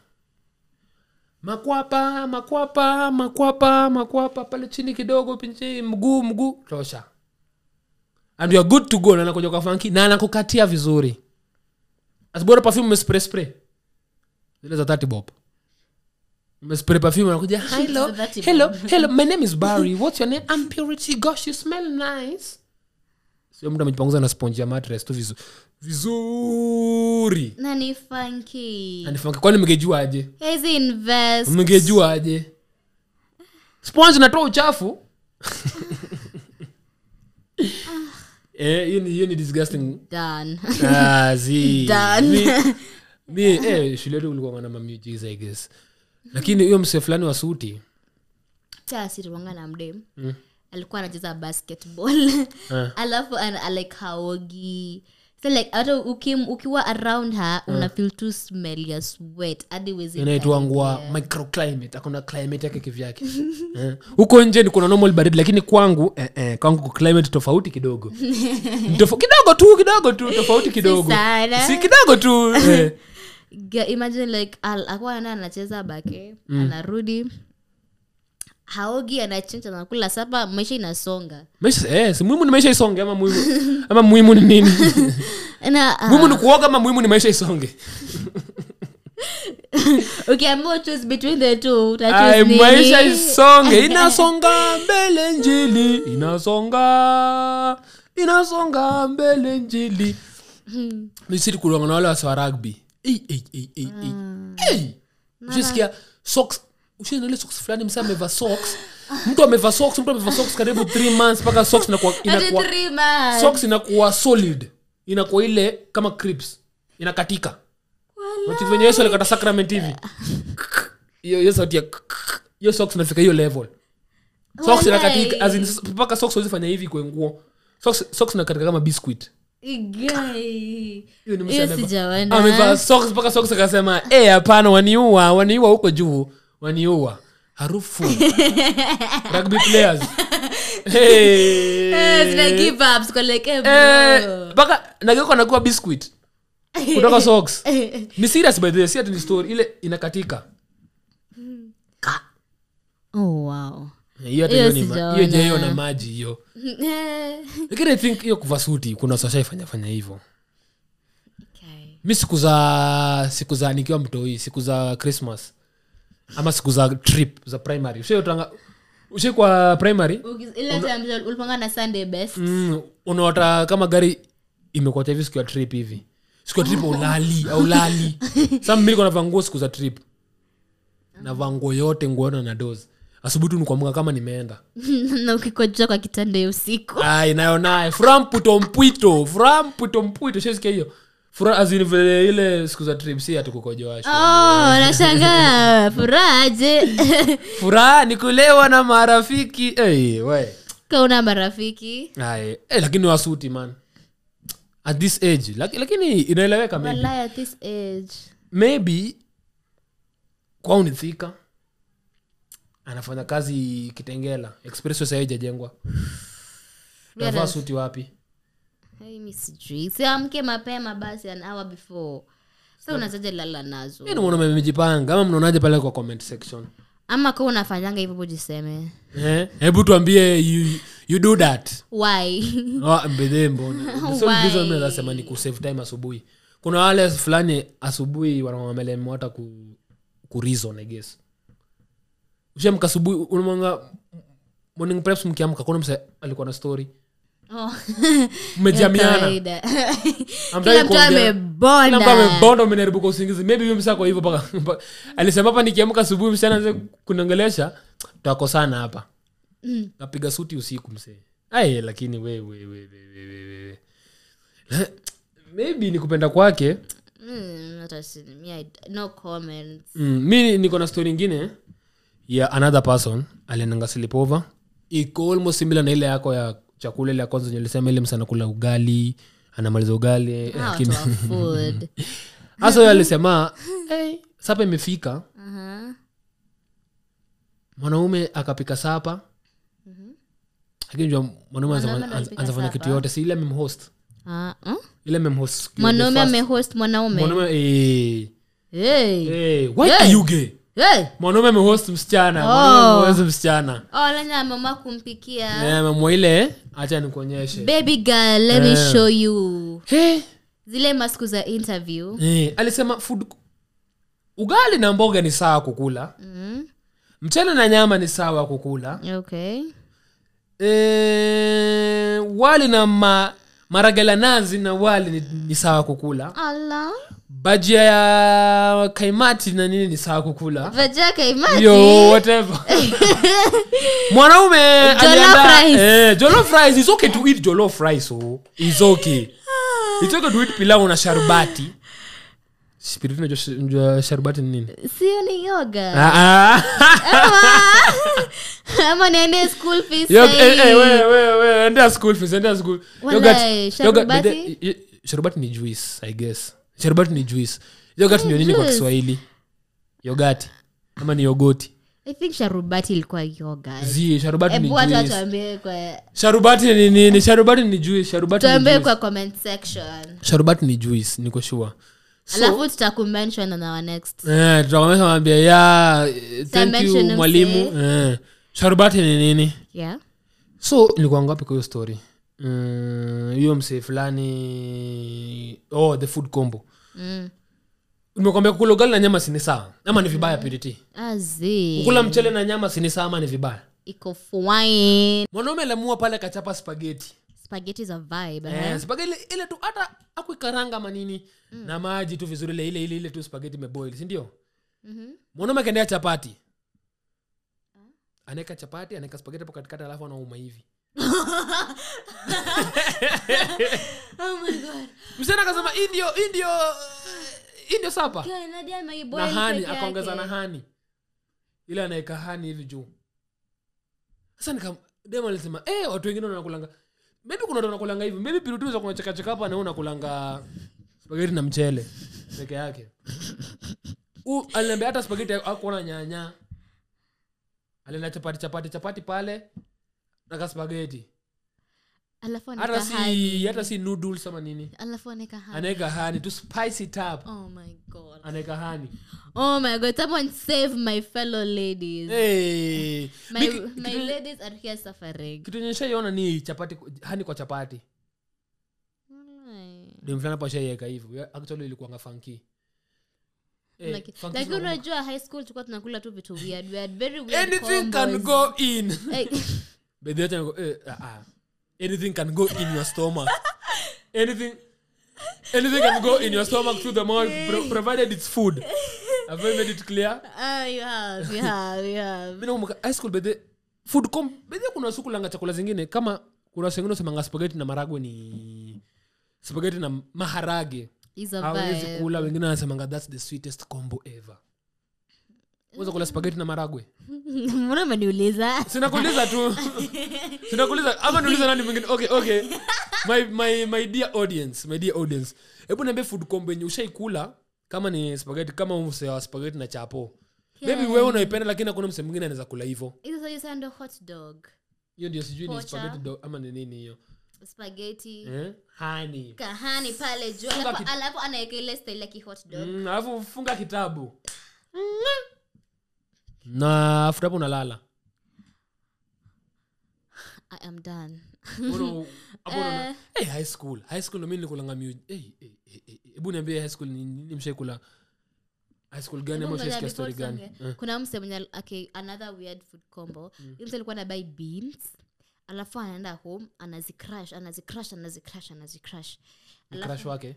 makwapa makwapa makwapa makwapa pale chini kidogo pinje mguu mguu tosha and you are good to go na anakuja kwa funky na anakukatia vizuri asibora perfume umespray spray zile za thirty bob umespray perfume anakuja hello hello hello my name is Barry what's your name I'm Purity gosh you smell nice sio mtu amejipanguza na sponge ya mattress tu vizuri vizuri na ni funky na ni funky kwani mngejua aje hizi invest mngejua aje sponge inatoa uchafu eh you you need disgusting done ah zi done mi eh shule yetu kulikuwa na mama music I guess lakini hiyo mse fulani wa suti cha sirwanga na mdem mm. alikuwa anacheza basketball ah. alafu an like haogi so like hata ukim ukiwa around her una feel too smell ya sweat hadi wezi inaitwa ngwa microclimate hakuna climate yake kivyake eh huko nje ni kuna normal baridi lakini kwangu eh eh kwangu climate tofauti kidogo Tof- kidogo tu kidogo tu tofauti kidogo si, si kidogo tu eh. Imagine like alikuwa anacheza bake mm. anarudi haogi anachinja na kula sapa maisha inasonga maisha eh si muhimu ni maisha isonge ama muhimu ama muhimu ni nini na uh, muhimu ni kuoga ama muhimu ni maisha isonge okay I'm more choose between the two that is nini maisha isonge inasonga mbele njili inasonga inasonga mbele njili misiri kulonga na wale wa rugby eh eh eh eh eh jusqu'à socks ushina ile socks fulani msema ameva socks mtu ameva socks mtu ameva socks karibu three months paka socks inakuwa inakuwa socks inakuwa solid inakuwa ile kama crepes inakatika watu wenye Yesu alikata Sacramento hivi hiyo hiyo sauti ya hiyo socks inafika hiyo level socks inakatika as in paka socks usifanye hivi kwa nguo socks socks inakatika kama biscuit igai yule msema ameva socks paka socks akasema eh hapana waniua waniua huko juu waniua harufu rugby players hey eh they give up so like eh hey, baka nageko nakuwa biscuit kutoka socks ni serious by the way see the story ile inakatika ka oh wow hiyo ndio hiyo hiyo na maji hiyo lakini I think hiyo kuva suti kuna sasa ifanya fanya hivyo okay mimi siku za siku za nikiwa mtoi siku za Christmas ama siku za trip za primary ushe utanga ushe kwa primary ile time ulipanga na Sunday best mm, unaota kama gari imekuwa hivi siku ya trip hivi siku ya trip ulali au lali sasa mimi niko na vanguo siku za trip na vanguo yote ngoona na doze asubuhi tu nikuamka kama nimeenda na ukikojoa kwa kitanda hiyo usiku ai nayo naye from putompwito from putompwito shesike hiyo furaha azini ile siku za trip si hatukukojoa oh nashangaa furaje furaha nikulewa na marafiki eh hey, we kaona marafiki hai eh hey, lakini wasuti man at this age lakini inaeleweka maybe wallahi at this age maybe kwa unithika anafanya kazi Kitengela. Expresso sasa haijajengwa. Navaa suti wapi? Hai mimi sijui. Si amke mapema basi an hour before. Sasa unazaje lala nazo? Mimi naona mmejipanga. Kama mnaonaje pale kwa comment section? Ama kwa unafanyanga hivyo bujiseme. Eh? Hebu tuambie you, you do that. Why? Ah, mbele mbona. Sio bizo mimi nasema ni ku save time asubuhi. Kuna wale fulani asubuhi wanaomele mota ku ku reason I guess. Usiamka asubuhi unamwanga morning preps mkiamka kuna mse alikuwa na story. Oh. Mmejamiana. I'm trying to be bonda. Namba me bondo mneribu kwa usingizi. Maybe mimi msako hivyo paka. Alisema hapa nikiamka asubuhi msana anze kuniongelesha tutakosana hapa. Mm. Napiga suti usiku mse. Ai lakini wewe wewe wewe. Maybe nikupenda kwake. Mm, not asini. No comments. Mm, mimi niko na story nyingine ya another person alienanga sleepover. Iko almost similar na ile yako ya chakula ile ya kwanza nilisema ile msana kula ugali, anamaliza ugali lakini food. Aso alisema, "Hey, sapa imefika." Mhm. Mwanaume akapika sapa. Mhm. Akinjua mwanaume anafanya kitu yote si ile mimhost. Ah, uh, ile mimhost. Mwanaume amehost mwanaume. Mwanaume eh. Hey. Hey, what hey. Are you gay? Hey. Mwanaume amehost msichana. Mwanaume amehost msichana. Oh, lana mama kumpikia. Eh, mama ile acha nikuonyeshe. Baby girl, let me show you. Hey. Zile masku za interview. Eh, alisema food ugali na mboga ni sawa kukula. Mhm. Mchana na nyama ni sawa kukula. Okay. Eh, wali na ma, maragala nazi na wali ni, ni sawa kukula. Allah. Bajia ya kaimati na nini ni sawa kukula. Bajia kaimati? Yo, whatever. Mwanaume alianda. Jollof rice. Eh, jollof rice. It's okay to eat jollof rice. Oh. It's okay. It's okay to eat pilau na sharubati. Spirit na jo sharubati nini? Sio ni yoga. Ah ah. Ama nende school fees. Yoga eh eh we we we nende school fees, nende school. Yoga sharubati. Sharubati ni juice, I guess. Sharubati ni juice. Yogurt ni nini kwa Kiswahili? Yogurt. Ama ni yogoti. I think sharubati ilikuwa yogurt. Zii, sharubati ni juice. Hebu acha tuambie kwa sharubati ni nini? Sharubati ni juice, sharubati ni juice. Tuambie kwa comment section. Sharubati ni juice, niko sure. So, alafu tutakumention on our next. Eh, tutakumention ambia ya thank you mwalimu. Eh. Sharubati ni nini? Yeah. So nilikuwa ngapi kwa hiyo story? Mm, hiyo mse fulani oh the food combo. Mm. Nimekwambia kula ugali na nyama si ni sawa. Ama ni vibaya Purity. Azi. Kula mchele na nyama si ni sawa ama ni vibaya. Iko fine. Mwanaume alimua pale kachapa spaghetti. Spaghetti is a vibe. Eh, yeah, spaghetti ile tu hata akuikaranga manini mm. na maji tu vizuri ile ile ile tu spaghetti imeboil, si ndio? Mhm. Mwanaume kaendea chapati. Aneka chapati, aneka spaghetti hapo katikati alafu anauma hivi. Oh my god. Msana akasema indio indio indio sapa. Kwa nadia my boy. Na hani akaongeza na hani. Ile anaeka hani hivi juu. Sasa nikam demo alisema eh watu wengine wanakulanga. Maybe kuna watu wanakulanga hivi. Maybe Purity unaweza kunacheka cheka hapa na unakulanga spaghetti na mchele peke yake. U aliniambia hata spaghetti hakuona nyanya. Alina chapati chapati chapati pale. Naka spaghetti. Alafu aneka hata si hata si noodles ama nini. Alafu aneka hani. Aneka hani to spice it up. Oh my god. Aneka hani. Oh my god. Someone save my fellow ladies. Hey. My Miki, my kitu, ladies are here suffering. Kitu nishaiona ni chapati hani kwa chapati. Mm. Ndio mfano hapo shaiweka hivyo. Actually ilikuwa nga funky. Hey, like like unajua high school tulikuwa tunakula tu vitu weird weird very weird anything combos. Can go in hey. Baada ya uh, uh, anything can go in your stomach anything anything can go in your stomach through the mouth pro- provided it's food. Have I made it clear? Ah uh, you have you have you have mimi na high school baada food com baada kuna siku langa chakula zingine kama kuna sengine semanga spaghetti na maragwe ni spaghetti na maharage is a vibe. Kula wengine wanasemanga that's the sweetest combo ever. Unaweza kula spaghetti na maragwe? Mbona maniuliza? Sina kuuliza tu. Sina kuuliza. Ama niuliza nani mwingine? Okay, okay. My my my dear audience, my dear audience. Hebu niambie food combo yenye ushaikula kama ni spaghetti kama umse wa spaghetti na chapo. yeah. Maybe wewe unaipenda lakini hakuna mse mwingine anaweza kula hivyo. Hizo sio hizo ndo hot dog. Hiyo ndio sijui ni spaghetti dog ama ni nini hiyo. Spaghetti. Eh? Hani. Kahani pale juu alafu alafu anaekelea style like hot dog. Mm, alafu funga kitabu. Na afuta hapo unalala. I am done. Bro, abona. Uh, hey, high school. High school mimi nikulanga mimi. Hey, hey, hey. Hebu niambie high school nimshekula. High school gani ama share story gani? Uh. Kuna mse mwenye okay, another weird food combo. Mm. Yule alikuwa na buy beans. Alafu anaenda home, anazicrush, anazicrush, anazicrush, anazicrush. Crush wake.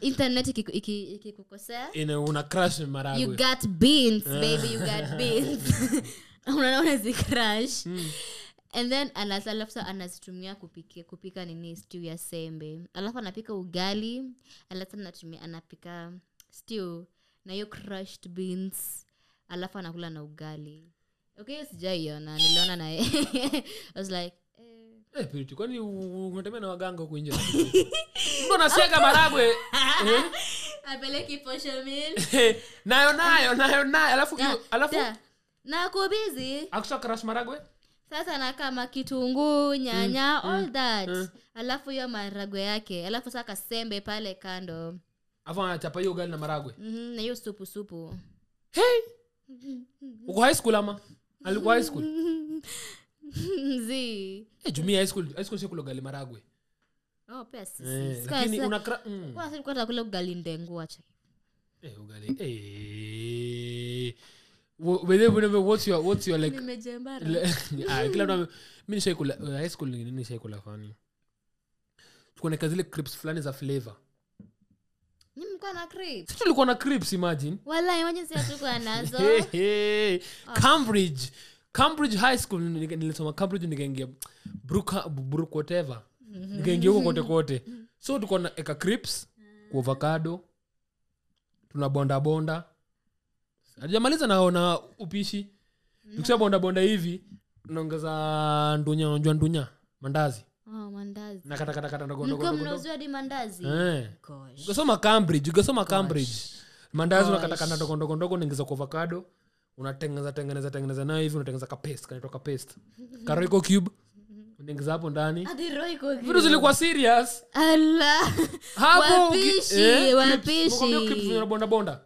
Internet ikikukosea. Ina una crush marago. You got beans, baby, you got beans. Unaona zicrush. Mm. And then alafu anazitumia kupika kupika nini stew ya sembe. Alafu anapika ugali, alafu anatumia anapika stew na hiyo crushed beans. Alafu anakula na ugali. Okay, sijaiona. Niliona na I was like eh, Purity, kwani unatembea na waganga huko nje? Mbona siaga maragwe? Apeleki posho meal. Nayo nayo nayo nayo alafu alafu na ko busy. Akusha crush maragwe? Sasa na kama kitunguu, nyanya, mm, all mm, that. Mm. Alafu hiyo maragwe yake, alafu saka sembe pale kando. Alafu anachapa hiyo ugali na maragwe. Mhm, na hiyo supu supu. Hey! Uko high school ama? Alikuwa high school. Zii. Eh, jumi high school, high school sikula ugali maragwe. Oh, pesa. Eh, lakini una kwa sababu nilikuwa nakula ugali ndengu acha. Eh, ugali. Eh. Whenever whenever what's your what's your like ah kila mtu mimi shekula high school nini shekula fani tuko na kazile crepes flani za flavor ni mko na crepes sisi tulikuwa na crepes imagine wallahi imagine sisi tulikuwa nazo Cambridge Cambridge high school nilisoma Cambridge nikaingia brook brook whatever nikaingia huko kote kote so tulikuwa na eka crepes kwa avocado tuna bonda bonda ajamaliza naona upishi tukisema bonda bonda hivi naongeza ndunya ndunya ndunya mandazi oh mandazi na kata kata kata ndogo ndogo ndogo mnauzia di mandazi eh ukasoma Cambridge ukasoma Cambridge mandazi na kata kata ndogo ndogo ndogo unaongeza kwa avocado unatengeneza tengeneza tengeneza nayo hivi unatengeneza ka paste kanaitwa ka paste ka royco cube unaongeza hapo ndani hadi royco cube vitu zilikuwa serious Allah hapo eh wapishi mko crips na bonda bonda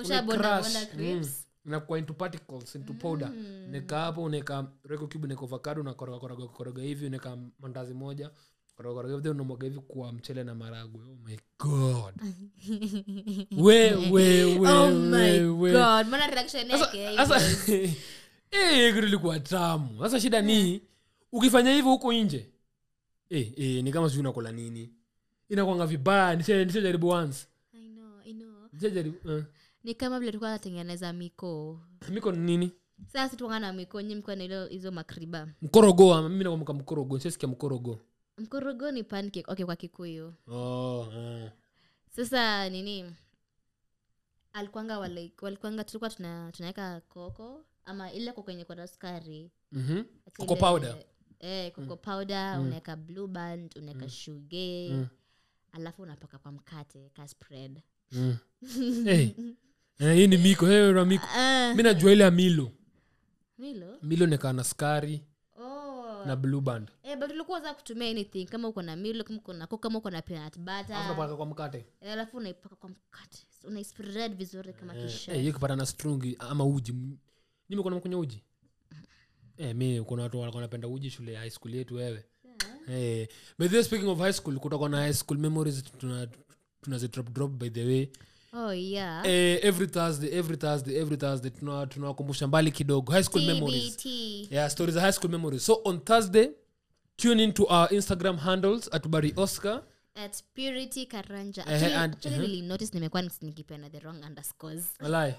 ushabonda bonda crips na kwa into particles into powder neka hapo uneka royco cube neka avocado na koroga koroga koroga hivi uneka mandazi moja koroga koroga hivi unamwaga hivi kwa mchele na maragwe oh my god we we we oh my god mana reaction yake sasa eh ilikuwa tamu sasa shida ni ukifanya hivyo huko nje eh eh ni kama sio unakula nini inakuanga vibaya nisije nisijaribu once I know I know nisijaribu uh. Ni kama vile tulikuwa tunatengeneza miko miko ni nini sasa tunaona miko nyinyi mko na ile hizo makriba mkorogo mimi nakumbuka mkorogo sisi kia mkorogo mkorogo ni pancake okay kwa Kikuyu oh uh. Sasa nini alikuanga wale walikuanga tulikuwa tuna tunaweka koko ama ile koko yenye kwa sukari mhm koko powder eh cocoa powder mm. Unaweka blue band unaweka mm. sugar mm. Alafu unapaka kwa mkate ka spread mm. Hey eh hii ni miko hey ra miko mimi najua ile milo milo milo ni kana sukari oh na blue band eh bado ulikuwa za kutumia anything kama uko na milo kama uko na cocoa kama uko na peanut butter alafu unapaka kwa mkate eh alafu unaipaka kwa mkate una spread vizuri kama kisha eh yiko para na strungi ama uji nimekuwa na mkunywa uji eh mimi kuna watu walikuwa wanapenda uji shule high school yetu wewe yeah. Eh but this speaking of high school kutoka na high school memories tuna tuna ze drop drop by the way oh yeah eh every Thursday every Thursday every Thursday tuna tunawakumbusha mbali kidogo high school T B T. Memories yeah stories of high school memories so on Thursday tune in to our Instagram handles at barry oscar at Purity Karanja uh, actually, and, actually uh-huh. really notice nimekuwa nikipenda the wrong underscores walai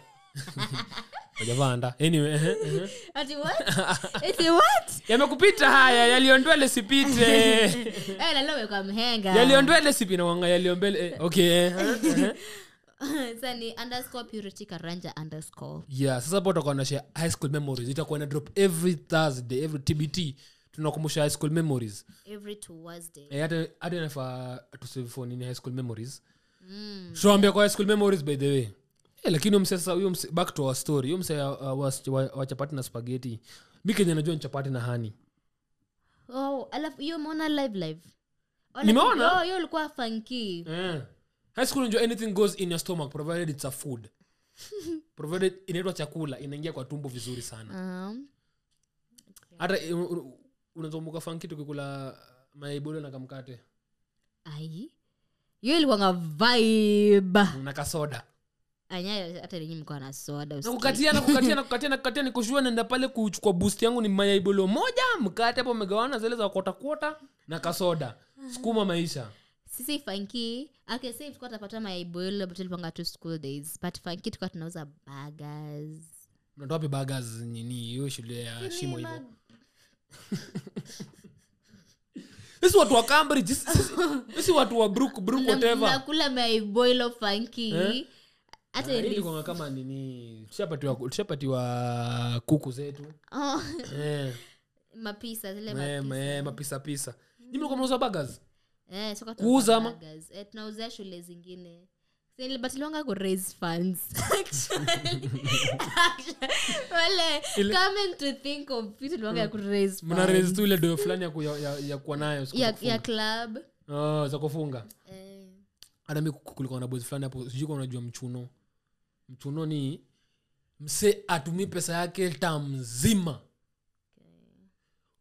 Ojavanda. Anyway, eh eh. Ati what? Ati what? Yamekupita haya, yaliondwele sipite. Eh la leo kwa mhenga. Yaliondwele sipi na wanga yaliombele. Okay eh. Sasa ni underscore purity karanja underscore. Yeah, sasa hapo tutakuwa na share high school memories. Itakuwa na drop every Thursday, every T B T. Tunakumbusha high school memories. Every Tuesday. Eh hata hata nafa to save phone ni high school memories. Mm. Show ambia kwa high school memories by the way. Eh, lakini umse sasa huyo umse back to our story. Huyo umse wa chapati na spaghetti. Mimi kenye najua ni chapati na hani. Oh, alafu hiyo umeona live live. Nimeona? Oh, hiyo ilikuwa funky. Eh. High school enjoy anything goes in your stomach provided it's a food. Provided inaitwa chakula, inaingia kwa tumbo vizuri sana. Ah. Uh-huh. Hata unazombuka funky tukikula maibolo na kamkate. Ai. Hiyo ilikuwa nga vibe. Na kasoda. Anya hata ninyi mko na soda usiku. Nakukatia na kukatia na kukatia na kukatia nikushua naenda pale kuchukua boost yangu ni maibolo moja, mkate hapo umegawana zile za kota kota na kasoda. Sukuma maisha. Sisi funky, okay sasa tulikuwa tunapata maibolo but tulipanga tu school days. But funky tulikuwa tunauza burgers. Unatoa wapi burgers nini hiyo shule ya Shimo hivyo? Sisi watu wa Cambridge, sisi watu wa Brook, Brook whatever. Nakula maibolo funky. Eh? Hata ilikuwa kama nini tushapatiwa tushapatiwa kuku zetu. Oh. Eh. Mapisa zile mapisa. Eh, mapisa pisa. Nyinyi mko mnauza burgers? Eh, soko tunauza burgers. Eh, tunauza shule zingine. Sasa but longa go raise funds. Actually. Wale coming to think of people longa go raise. Mna raise tu ile do fulani ya ya kuwa nayo. Ya ya club. Oh, za kufunga. Eh. Ana mimi kulikuwa na boys fulani hapo sijui kama unajua mchuno. Mchuno ni mse atumii pesa yake tamzima.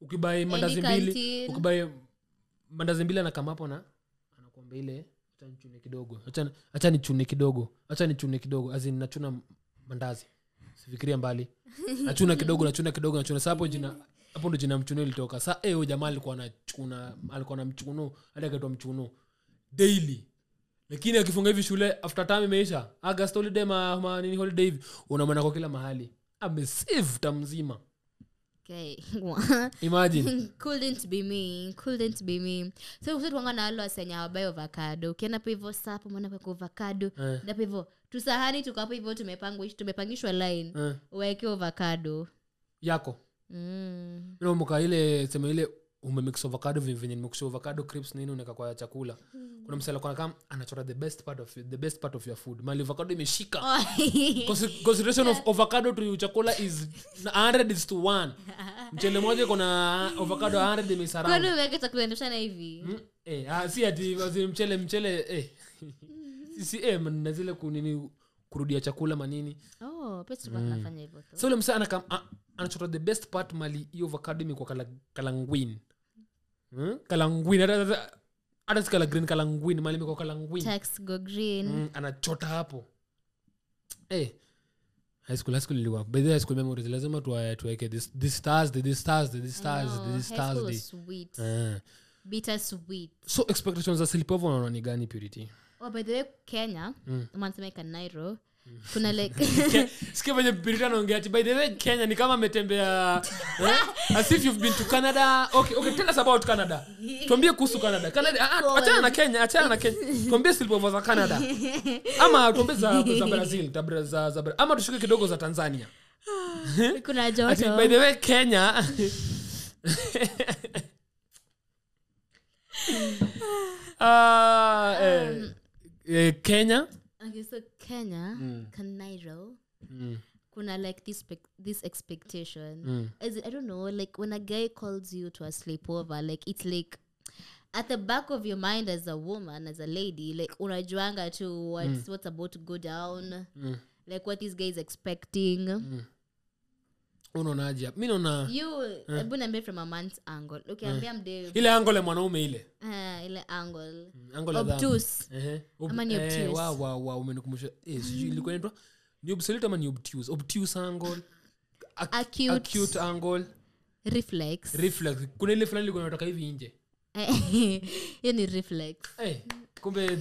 Ukibai mandazi mbili, ukibai mandazi mbili na kama hapo na anakuambia ile acha nichune kidogo. Acha acha nichune kidogo. Acha nichune kidogo. Azin nachuna mandazi. Sifikiria mbali. Nachuna kidogo, nachuna kidogo, nachuna sasa hapo jina hapo ndo jina mchuno ilitoka. Sasa eh jamaa alikuwa anachuna alikuwa na mchuno, hadi akaitwa mchuno daily. Lakini akifunga hivi shule after time imeisha August holiday ma, ma nini holiday hivi unamana kwa kila mahali amesave tamzima. Okay. Imagine. Couldn't be me. Couldn't be me. So usitu wanga na alo asenya wabayo avocado. Ukienda pa hivyo sapo mwana kwa avocado. Eh. Ndipo hivyo tusahani tukapo hivyo tumepangishwa tumepangishwa line. Eh. Uweke avocado yako. Mm. Ndio mko ile sema ile umemix avocado vinvenye nimekush avocado crisps nini unaweka kwa chakula. Kuna msela kwa kama anachora the best part of the best part of your food. Mali avocado imeshika. Consideration of avocado to your chakula is one hundred is to one. Mchele moja kuna avocado one hundred imesarau. Kwani unaweka chakula endesha na hivi? Eh, ah si ati mchele mchele eh. Si eh na zile kunini kurudia chakula manini. Oh, pesa tunafanya hivyo tu. So msela ana kama anachora the best part mali hiyo avocado imekuwa kalanguin. Hmm? Kalanguin hata hata kala green kalanguin mali imekuwa kalanguin. Tax go green. Mm, anachota hapo. Eh. Hey, high school high school liwa. By the high school memories lazima tuaye tuweke this this stars the this stars the this stars the this stars the. Sweet. Uh. Bitter sweet. So expectations za silipovo na ni gani Purity? Oh by the way Kenya, mm. Manzameka Nairo. Kuna like sikia vile Purity anaongea by the way Kenya ni kama ametembea eh? As if you've been to Canada. Okay, okay, tell us about Canada. Tuambie kuhusu Canada. Canada ah, achana na Kenya, achana na Kenya. Tuambie silipo za Canada. Ama tuambie za za Brazil, za Brazil, za Brazil. Ama tushuke kidogo za Tanzania. Kuna joto. Ati by the way Kenya ah eh, eh Kenya okay, so Kenya, mm. Canairo, mm. kuna like this this expectation. Mm. As I don't know, like when a guy calls you to a sleepover, like it's like at the back of your mind as a woman, as a lady, like unajuanga to what's mm. what's about to go down, mm. like what this guy is expecting. Mm. Unaonaje? Mimi naona you mbona mbele from a man's angle. Okay, ambia mdeo. Ile angle ya mwanaume ile. Eh, ile angle. Angle obtuse. Eh. Ama ni obtuse. Wa wa wa umenikumbusha. Eh, sijui ilikuwa inaitwa ni obsolete ama ni obtuse. Obtuse angle. Acute, acute angle. Reflex. Reflex. Kuna ile fulani ilikuwa inataka hivi nje. Hiyo ni reflex. Eh, kumbe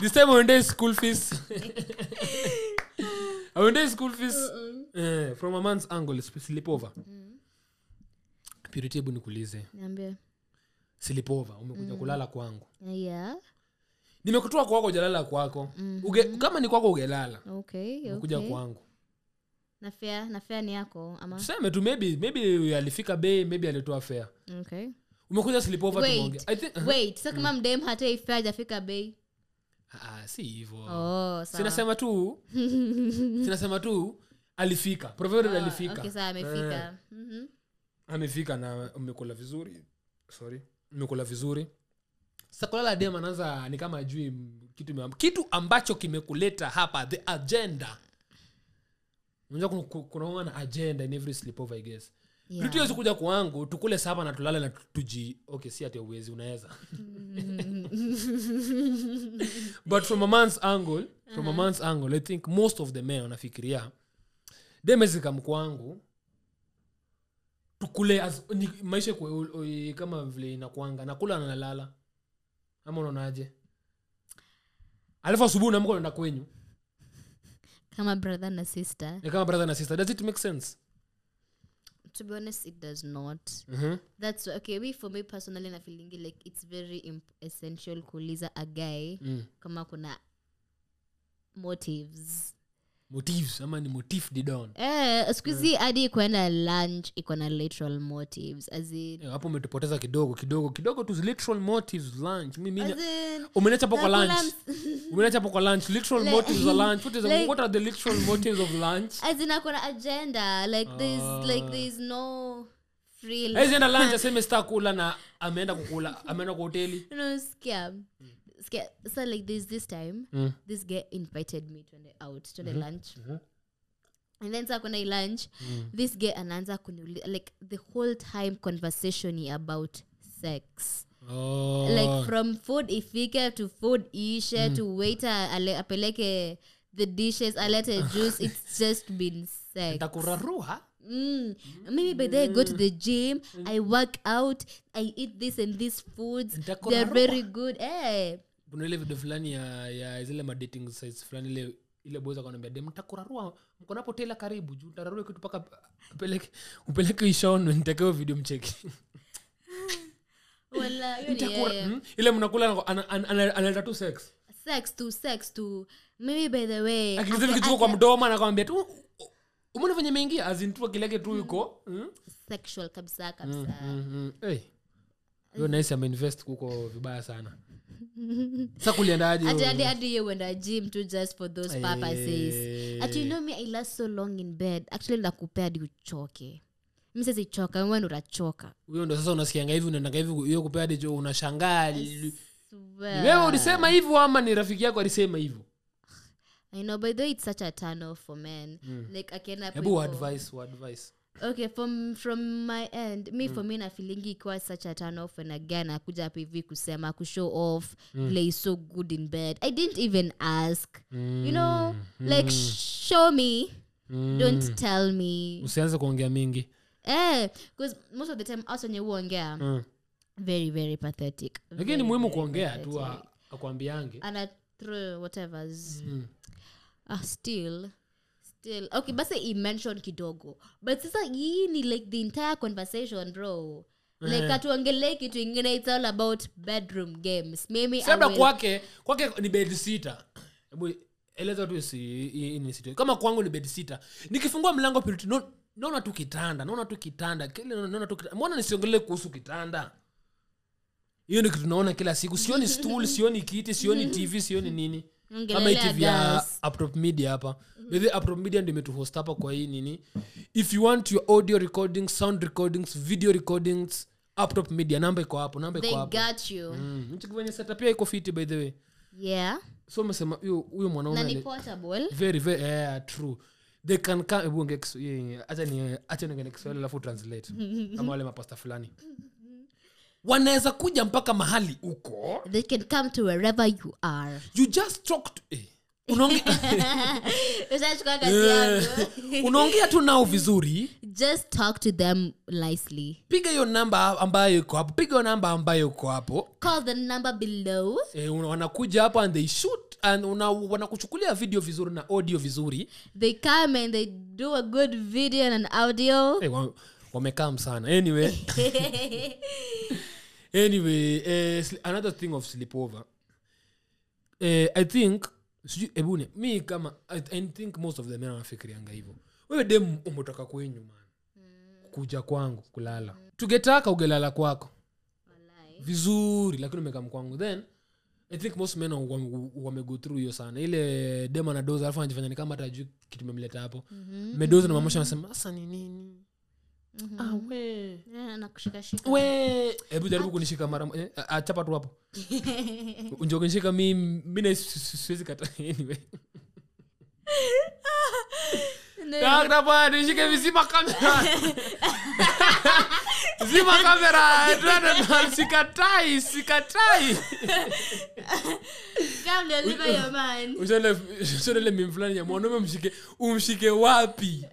this time one day school fees. One day school fees. Eh, from a man's angle sleepover. Mm. Purity hebu nikuulize. Niambie. Sleepover umekuja mm. kulala kwangu. Yeah. Nimekutoa kwako jalala kwako. Mm-hmm. Uge, kama ni kwako ungelala. Okay, okay. Umekuja kwangu. Na fair, na fair ni yako ama? Tuseme tu maybe maybe alifika bay, maybe alitoa fair. Okay. Umekuja sleepover tumeongea. I think uh-huh. Wait, sasa so kama mm. mdem hata ifika hajafika bay. Ah, si hivyo. Oh, sawa. Sinasema tu. Sinasema tu alifika. Provided oh, alifika. Okay, sawa amefika. Mhm. Mm amefika na umekula vizuri. Sorry. Umekula vizuri. Sasa kulala dem anaanza ni kama ajui kitu kitu ambacho kimekuleta hapa, the agenda. Unajua kuna kunaona na agenda in every sleepover I guess. Yeah. Mtu yesikuja kwangu tukule saba na tulale na tuji. Okay, si ati uwezi unaweza. But from a man's angle, from uh-huh. a man's angle, I think most of the men wanafikiria demezika mkwangu tukule as ni, maisha kwa, kama vile inakuanga nakula na nalala. Ama unaonaje? Alafu asubuhi na mko naenda kwenyu. Kama brother na sister. Ni kama brother na sister. Does it make sense? To be honest, it does not. Mm-hmm. That's okay. We, for me personally, na feeling like it's very imp- essential kuuliza a guy mm. kama kuna motives. Motives, ama ni motif didon. Eh, sikuzi yeah. hadi iko na lunch, iko na literal motives. As in hapo yeah, umetupoteza kidogo kidogo kidogo tu literal motives lunch. Mimi umeacha hapo kwa lunch. Umeacha hapo kwa lunch literal like, motives of lunch. What is the, like, what are the literal motives of lunch? As in akona agenda. Like uh, there's like there's no free lunch. Agenda lunch aseme sitakula na ameenda kukula, ameenda kwa hoteli. No scam. Scared. So like this this time mm. this guy invited me to the out to the mm-hmm. lunch mm-hmm. and then so kuna lunch mm. this guy anaanza kuniuliza like the whole time conversation is about sex oh. like from food ifika to food isha mm. to waiter ale apeleke the dishes alete juice it's just been sex nitakurarua Mm. Maybe by the day I go to the gym, mm. I work out, I eat this and these foods. They are very good. Eh. Bunele video fulani ya ya zile ma dating sites fulani ile ile boys akaniambia dem nitakurarua mko napo tela karibu juu tararua kitu paka upeleke upeleke ishaono nitakao video mcheki. Wala hiyo ile mnakula analeta tu sex. Sex to sex to maybe by the way. Akizidi kitu kwa mdomo anakuambia tu umeona venye meingia azintua kileke tu yuko mm. sexual kabisa kabisa mm, mm, mm. Hey yo nice am invest kuko vibaya sana sasa kuliendaje hadi hadi yeye wenda gym to just for those purposes hey. At you know me I last so long in bed actually nakupea hadi uchoke mimi sasa ichoka wewe ndo unachoka wewe ndo sasa unasikianga hivi unaendanga hivi hiyo kupea hadi jo unashangaa wewe ulisema hivyo ama ni rafiki yako alisema hivyo I know, but though it's such a turn off for men. Mm. Like, I cannot... Ebu, what advice? What advice? Okay, from from my end, me mm. for me, na feelingi ikuwa such a turn off when again, akuja hapo hivi kusema, kushow off, mm. play so good in bed. I didn't even ask. Mm. You know, mm. like, show me. Mm. Don't tell me. Usianze kuongea mingi. Eh, because most of the time, also nye uongea, mm. very, very pathetic. Again, ni muhimu kuongea, tu akuambiange. Ana through whatever's... Mm. Ah, still, still. Okay, but say he mentioned kidogo. But sasa hii ni like the entire conversation, bro. Like mm. atuongelea kitu ingine it's all about bedroom games. Mimi Sabda kwake, kwake ni bedsitter. Hebu eleza tu si ni situ. Kama kwangu ni bedsitter, nikifungua mlango Purity no naona tu kitanda, naona tu kitanda, kile naona tu kitanda. Mbona nisiongelee kuhusu kitanda? Hiyo ndio kitu naona kila siku. Sioni stool, sioni kiti, sioni T V, sioni nini. Kama T V ya Aptop Media hapa. Whether Aptop Media ndio imetuhost hapa kwa hii nini. If you want your audio recordings, sound recordings, video recordings, Aptop Media namba iko hapo, namba iko hapo. They got you. Mm, mchikwenye setup yako fit by the way. Yeah. So msema huyo huyo mwanaume na ni portable. Very very yeah, true. They can come bunge acha ni acha ni Kiswahili alafu translate. Kama wale mapasta fulani. Wanaweza kuja mpaka mahali uko. They can come to wherever you are. You just talk to eh. Unaongea. Usachukua kazi yako. Unaongea tu nao vizuri. Just talk to them nicely. Piga hiyo namba ambayo iko hapo. Piga hiyo namba ambayo iko hapo. Call the number below. Eh wanakuja hapo and they shoot and una wanakuchukulia video vizuri na audio vizuri. They come and they do a good video and an audio. Eh hey, wamekaa sana. Anyway. Anyway, uh, another thing of sleepover. Uh, I think, siju, ebune, mi kama, I, I think most of the men wanafikirianga hivyo. Wewe demu umetoka kwenyu man. Mm. Kuja kwangu, kulala. Mm. Tugetaka ugelala kwako. Walai. Vizuri, lakini umekaa kwangu. Then, I think most men wame go through hiyo sana. Ile demo na doza alfa anajifanya ni kama atajui kitu memleta hapo. Mm-hmm. Medoza na mamosha anasema asa ni nini? Mm-hmm. Ah we. Yeah, na kushika shika. We, hebu jaribu kunishika mara moja. Achapa tu hapo. Unjoke nishika mimi mimi siwezi kata anyway. Dag da boy, nishike visima kamera. Zima kamera, ndio sikatai, sikatai. Come deliver your mind. Usele usele mimfulani ya mwanaume mshike, umshike wapi?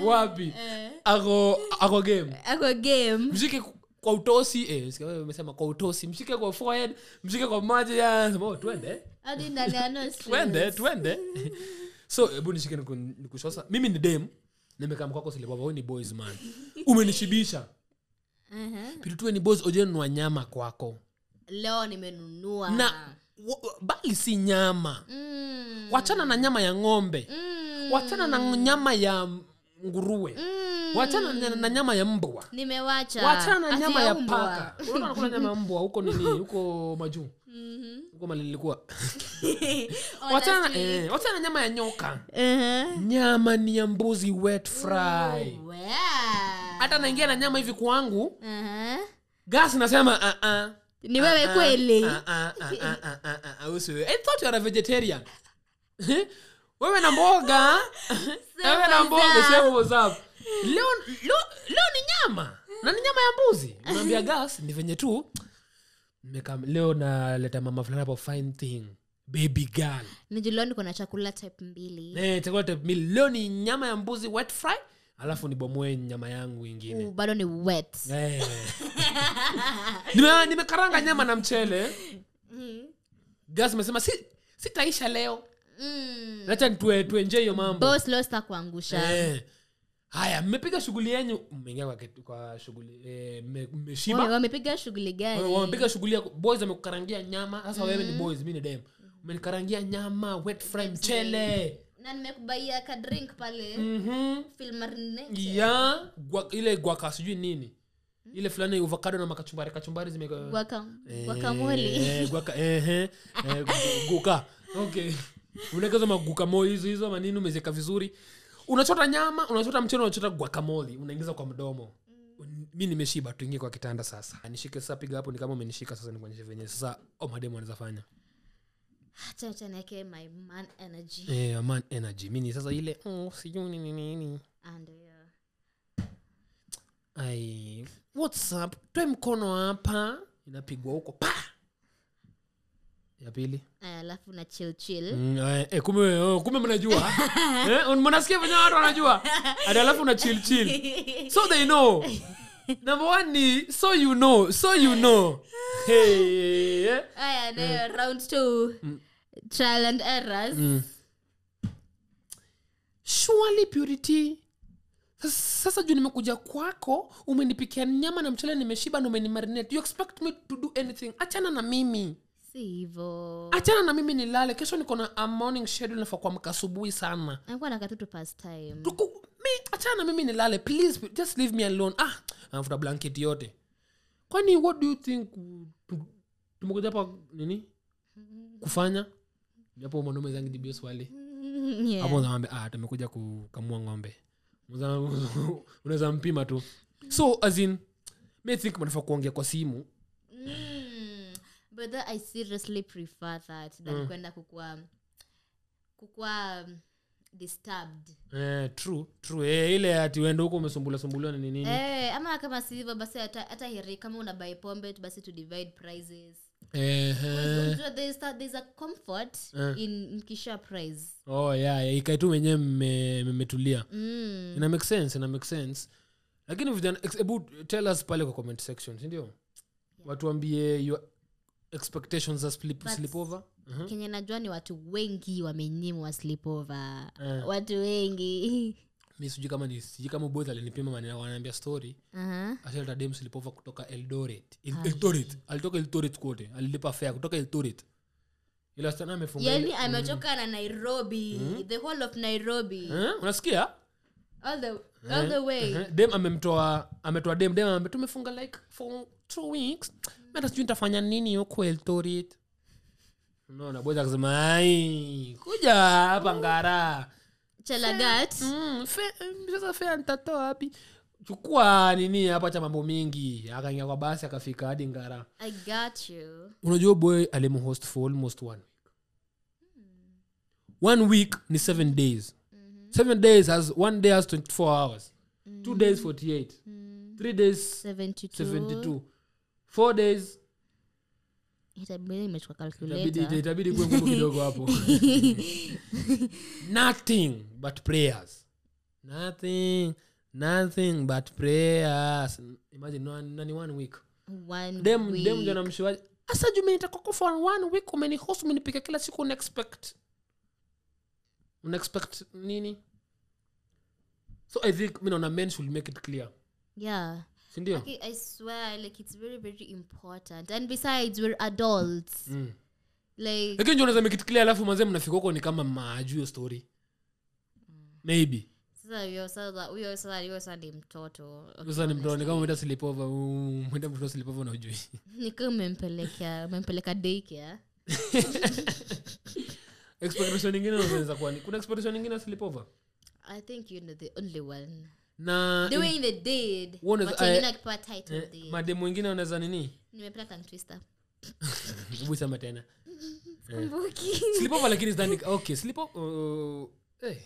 Uh, wapi? Uh, ako ako game. Ako game. Mshike kwa utosi eh, sikawa umesema kwa utosi, mshike kwa forehead, mshike kwa maji ya sema twende. Hadi ndani ya nose. Twende, twende. So hebu nishike nikushosa. Mimi ni dem, nimekaa mkwako sile baba, wewe ni boys man. Umenishibisha. Uh-huh. Pitu ni boss oje nunua nyama kwako. Leo nimenunua. Na bali si nyama. Mm. Wachana na nyama ya ng'ombe. Mm. Wachana na nyama ya nguruwe. Mm. Wachana na nyama ya mbwa. Nimewacha. Wachana na nyama ya paka. Unaona unakula nyama ya mbwa huko nini? Huko majuu. Mhm. Huko malilikuwa. Wachana eh, wachana na nyama ya nyoka. Uh-huh. Nyama ni ya mbuzi wet fry. Wow. Hata naingia na nyama hivi kwangu. Mhm. Gas nasema a a. Ni wewe kweli. A a a a a a. Usiwe. I thought you are a vegetarian. Wewe na mboga. Wewe na mboga sema WhatsApp. Leo leo ni nyama. Na ni nyama ya mbuzi. Unaambia gas ni venye tu. Nimeka leo na leta mama fulani hapo fine thing. Baby girl. Nijilo niko na chakula type mbili. Eh, chakula type mbili. Leo ni nyama ya mbuzi wet fry. Alafu ni bomoe nyama yangu nyingine. Bado ni wet. Eh. Nime nimekaranga nyama na mchele. Mhm. Gas mesema si sitaisha leo. Mhm. Acha tu tu enjoy hiyo mambo. Boss losta kuangusha. Eh. Haya, mmepiga shughuli yenu, mmeingia kwa kwa shughuli eh mmeshiba. Wao wamepiga shughuli gani? Wao wamepiga shughuli boys wamekukarangia nyama. Sasa wewe ni boys, mimi ni dem. Umenikarangia nyama, wet fry, mchele. Na nimekubaiya ka drink pale. Mhm. Filmarnete. Yeah, gua, ile guaca sijui nini. Ile fulani avocado na makachumbari, kachumbari zime guaca. Guacamole. Eh, guaca ehe. Guaca. Okay. Unaweza maguacamole hizo hizo maneno umezeka vizuri. Unachota nyama, unachota mchele, unachota guacamole, unaingiza kwa mdomo. Mimi nimeshiba tuingie kwa kitanda sasa. Nishike sasa piga hapo ni kama umenishika sasa nikuonyeshe venye sasa oh madam anaweza fanya. Acha acha neke my man energy. Eh yeah, man energy. Mimi sasa ile oh sijui nini nini. And uh ai what's up? Toe mkono hapa inapigwa huko pa. Ya pili. Eh alafu na chill chill. Mm, eh kumbe oh, kumbe mnajua. eh unasikia vile watu wanajua. Alafu na chill chill. So they know. Number one ni so you know, so you know. Hey. Yeah. Aya there mm. round two. Mm. Trial and errors. Mm. Surely Purity. Sasa juu nimekuja kwako, umenipikia nyama na mchele nimeshiba na umenimarinate. You expect me to do anything? Achana na mimi. Sivo. Achana na mimi nilale. Kesho niko na a morning schedule nafaa kuamka asubuhi sana. Nakuwa na katutu past time. Tuku, mi, achana na mimi nilale. Please just leave me alone. Ah, nafuta blanket yote. Kwani what do you think tumekuja hapa nini? Kufanya? Japo mwanaume zangu D B S wale. Yeah. Hapo naambia ah tumekuja kukamua ng'ombe. Unaweza mpima tu. So as in me think mnafaa kuongea kwa simu. But that I seriously prefer that than mm. kwenda kukua kukua disturbed. Eh true, true. Eh ile ati wende huko umesumbula sumbuliwa na nini? Eh ama kama sivyo basi hata heri kama una buy pombe basi to divide prizes. Eh eh. There's that there's a comfort uh. in mkisha prize. Oh yeah, yeah. Ikaitu wenyewe mmetulia. Mm. Ina make sense, ina make sense. Lakini if then about tell us pale kwa comment section, ndio? Yeah. Watu ambie you expectations as sleep sleepover uh-huh. Kenya najua ni watu wengi wamenyimwa sleepover uh. Watu wengi mimi sijui kama ni sijui kama both alinipima maneno wananiambia story uh-huh. Ashaleta dem sleepover kutoka Eldoret El, Eldoret alitoka Eldoret kote alilipa fare kutoka Eldoret ila sana amefunga yani mm. ametoka na Nairobi mm. the whole of Nairobi uh-huh. Unasikia all the uh-huh. all the way uh-huh. Dem amemtoa ametoa dem dem ambe tumefunga like for two weeks. Mimi mm. nataka nitafanya nini huko Eldoret? Unaona boza akasema ai kuja hapa ngara chelagat mm sasa fea nitatoa wapi chukua nini hapa cha mambo mingi akaingia kwa basi akafika hadi ngara. I got you. Unajua boy alimhost for almost one week. Mm. One week ni seven days. Mm-hmm. Seven days has one day has twenty-four hours. Mm-hmm. Two days forty-eight. Mm-hmm. Three days seventy-two. seventy-two. Four days itabidi nimechukua calculator. Itabidi itabidi kuwe ngumu kidogo hapo. Nothing but prayers. Nothing. Nothing but prayers. Imagine nani one week. One dem, week. Dem jana mshiwaji. Asa jumeita koko for one week umeni host umenipika kila siku unexpect. Unexpect nini? So I think you know, na men should make it clear. Yeah. Sindio? Okay, I swear like it's very very important. And besides we're adults. Mm. Like Again you want to make it clear alafu mzee mnafika huko ni kama maajio story. Mm. Maybe. Sasa hiyo sasa hiyo sasa hiyo sasa ni mtoto. Sasa ni mtoto ni kama umeenda sleepover, umeenda mtoto sleepover na hujui. Ni kama umempeleka, umempeleka daycare. Expectation nyingine unaweza kuwa ni kuna expectation nyingine sleepover. I think you know the only one. Na the way in the dead. Watching like part title dead. Madem mwingine unaweza nini? Nimepata tongue twister. Ubu sema tena. Mbuki. Sleepover lakini ndani okay, sleepover eh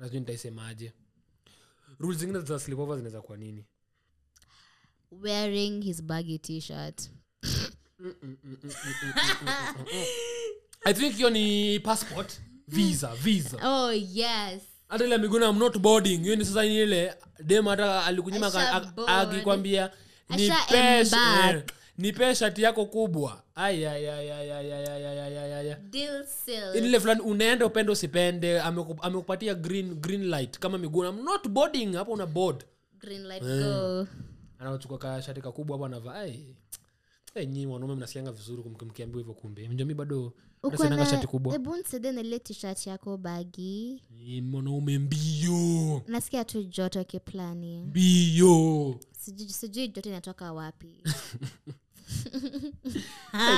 lazima nitaisemaje rules zingine za sleepover zinaweza kwa nini wearing his baggy t-shirt I think you need passport visa visa oh yes adela miguna I'm not boarding you ni sasa ni ile dem ata alikunyima akikwambia ni pesa ni pesa yako kubwa ay ay ay ay ay ay ay ay deal sell ile fulani unaenda upendo sipende amekupatia green green light kama miguna I'm not boarding hapo una board green light eh. Go anachukua ka shati kubwa hapo anavaa ai enyi wanaume mnasianga vizuri kumkiambiwa hivyo kumbe mimi bado nasanga shati kubwa hebu nsedene leti shati yako bagi ni mwanaume mbio nasikia tu joto yake plani mbio sijui sijui joto inatoka wapi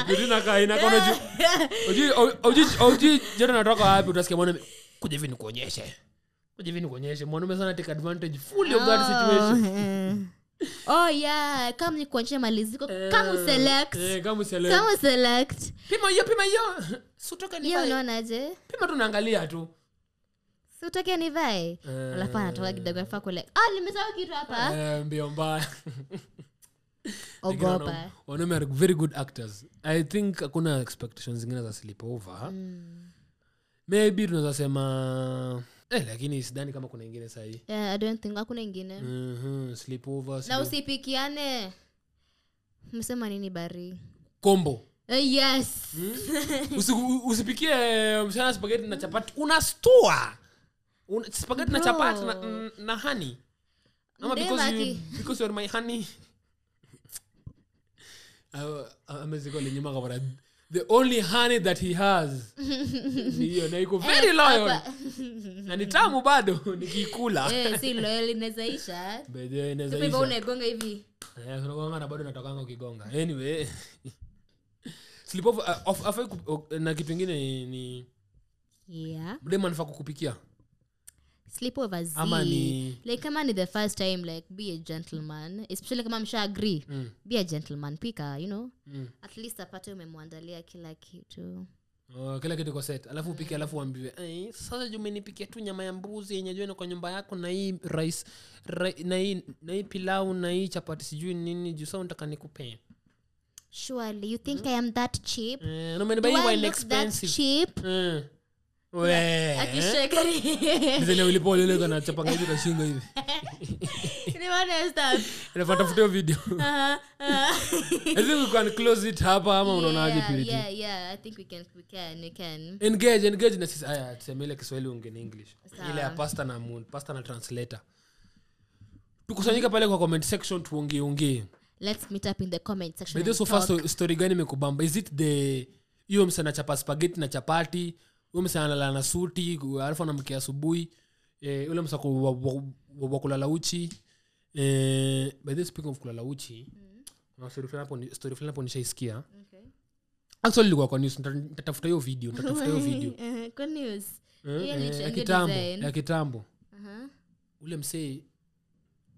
Birina kaina kona juu. Oji oji oji jana natoka hapo utasikia mwana kuja hivi nikuonyeshe. Kuja hivi nikuonyeshe. Mwanaume sana take advantage fully of that situation. Oh yeah, kama nikuonyeshe maliziko kama select. Eh kama select. Kama select. Pima hiyo pima hiyo. Sutoka ni vae. Hiyo unaonaje? Pima tunaangalia tu. Sutoka ni vae. Alafu anatoka kidogo afa kule. Ah nimesahau kitu hapa. Eh mbio mbaya. Ogopa. Wanaume are very good actors. I think hakuna expectations zingine za sleepover. Mm. Maybe tunaweza sema eh lakini sidhani kama kuna nyingine sahihi. Yeah, I don't think hakuna nyingine. Mhm, sleepover. Na usipikiane. Msema nini bari? Combo. Uh, yes. Hmm? Usipikie mchana spaghetti na chapati. Una store. Una spaghetti na chapati na na honey. Ama because you, because you're my honey. Uh, amezikole nyuma kabara the only honey that he has hiyo na iko very loyal na ni tamu bado nikikula eh si loyal inazaisha bado inazaisha vipi unagonga hivi eh unagonga na bado natakaanga ukigonga anyway sleepover uh, afai uh, na kitu kingine ni yeah mdema anafaa kukupikia sleepovers ni like kama ni the first time like be a gentleman especially kama msha agree mm. Be a gentleman pika you know mm. At least apate umemwandalia kila kitu oh kila kitu kwa set alafu upike alafu uambiwe eh sasa jumenipikia tu nyama ya mbuzi yenye jeno kwa nyumba yako na hii rice na hii na hii pilau na hii chapati sijui nini juu sasa unataka nikupe surely you think mm. I am that cheap eh, no man by wine expensive cheap mm. Wee. Akishekari. Nizele ulipole leo kana chapanga hizo kashinga hivi. Ni wana stop. Nafata futa video. Aha. I think we can close it hapa ama unaonaje Purity? Yeah, yeah, I think we can we can we can. Engage engage na sisi haya tusemele Kiswahili ungeni English. Ile ya pastor na moon, pastor na translator. Tukusanyika pale kwa comment section tuongee ongee. Let's meet up in the comment section. But this first story gani imekubamba? Is it the you msana chapa spaghetti na chapati? Umesana la na suti alafu na mke asubuhi eh ule msako wa kulala uchi eh by the speaking of kulala uchi na story fulani hapo story fulani hapo nishaisikia okay Actually, look at this. Tatafuta hiyo video, tatafuta hiyo video. Kwa news. Ya kitambo, ya kitambo. Ule msee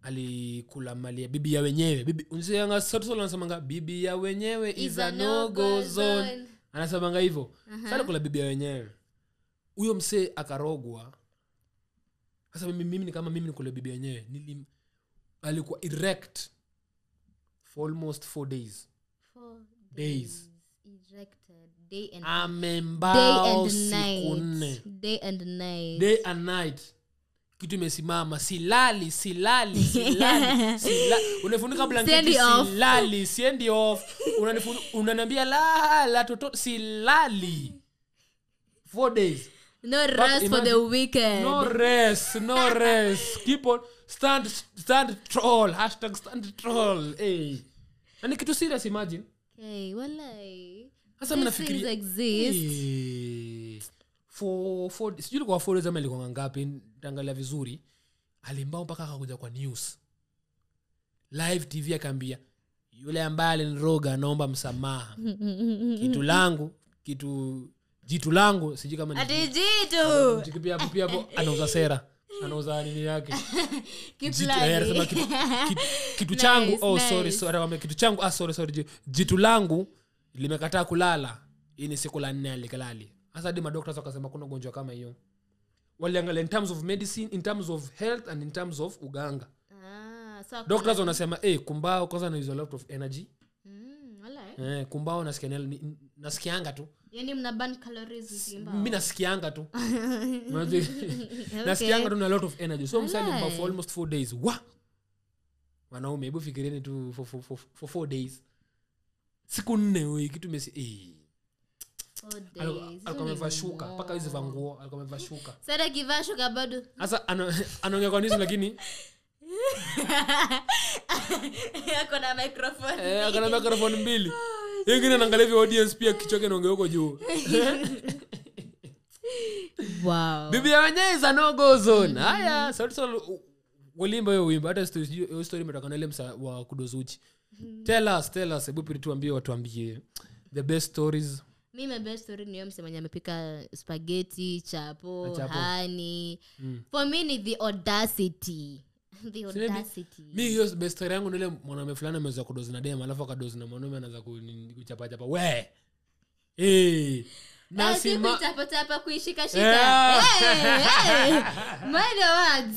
alikula mali ya bibi ya wenyewe. Bibi unasema anga sote wanasemanga bibi ya wenyewe is a no go zone. Anasemanga hivyo. Sasa kula bibi ya wenyewe. Huyo msee akarogwa. Sasa mimi mimi ni kama mimi nikule bibi yenyewe nilim alikuwa erect for almost four days. four days. Erected day and amemba day and night. Day and night. Day and night. Kitu imesimama silali silali silali. Silali. Unafunika blanketi silali siendi off. Unanifunika unaniambia la la toto silali. four days. No but rest imagine, for the weekend. No rest, no rest. Keep on stand, stand troll. Hashtag stand troll. Hey, and kitu serious imagine. Hey, walai. Hasa mnafikiri exist hey. for for sijui kwa four days ama ilikuwa ngapi ndangalia vizuri. Alimbao mpaka akakuja kwa news. Live T V akaambia yule ambaye niroga naomba msamaha. Kitu langu, kitu jitu langu siji kama ni atijitu nikipia pia hapo anauza sera anauza nini yake kitu langu kitu, kitu changu nice, oh nice. sorry sorry kitu changu ah sorry sorry jitu langu limekataa kulala hii ni siku la nne alikalali hasa hadi madaktari wakasema kuna ugonjwa kama hiyo waliangalia in terms of medicine in terms of health and in terms of uganga ah so daktari wanasema eh hey, kumbao kwanza na use a lot of energy mm wala eh kumbao na scanel na skianga tu yani mna burn calories zimbao mimi nasikianga tu unajua nasikianga tu na lot of energy so msali for almost four days wa wanaume hebu fikirieni tu for for for four days siku nne wiki tu mesi eh four days alikuwa amevashuka paka hizo vanguo alikuwa amevashuka sasa kivashuka bado sasa anaongea kwa nini lakini yako na microphone eh yako na microphone mbili Yengine naangalia hivi audience pia kichoke naongea huko juu. Wow. Bibi yenyewe is a no go zone. Haya, sort of walimba hiyo wimbo. Hata hiyo story mtaka na ile msa wa kudozuchi. Tell us, tell us hebu tuambie watu ambie the best stories. Mimi my best story ni yeye msemanya amepika spaghetti, chapo, hani. Mm. For me ni the audacity. The audacity. Mimi hiyo best story yangu nile mwanaume fulani ameweza kudozi na dema alafu akadozi na mwanaume anaanza kuchapa chapa we. Eh. Na sima chapa chapa kuishika shika. Eh. My words.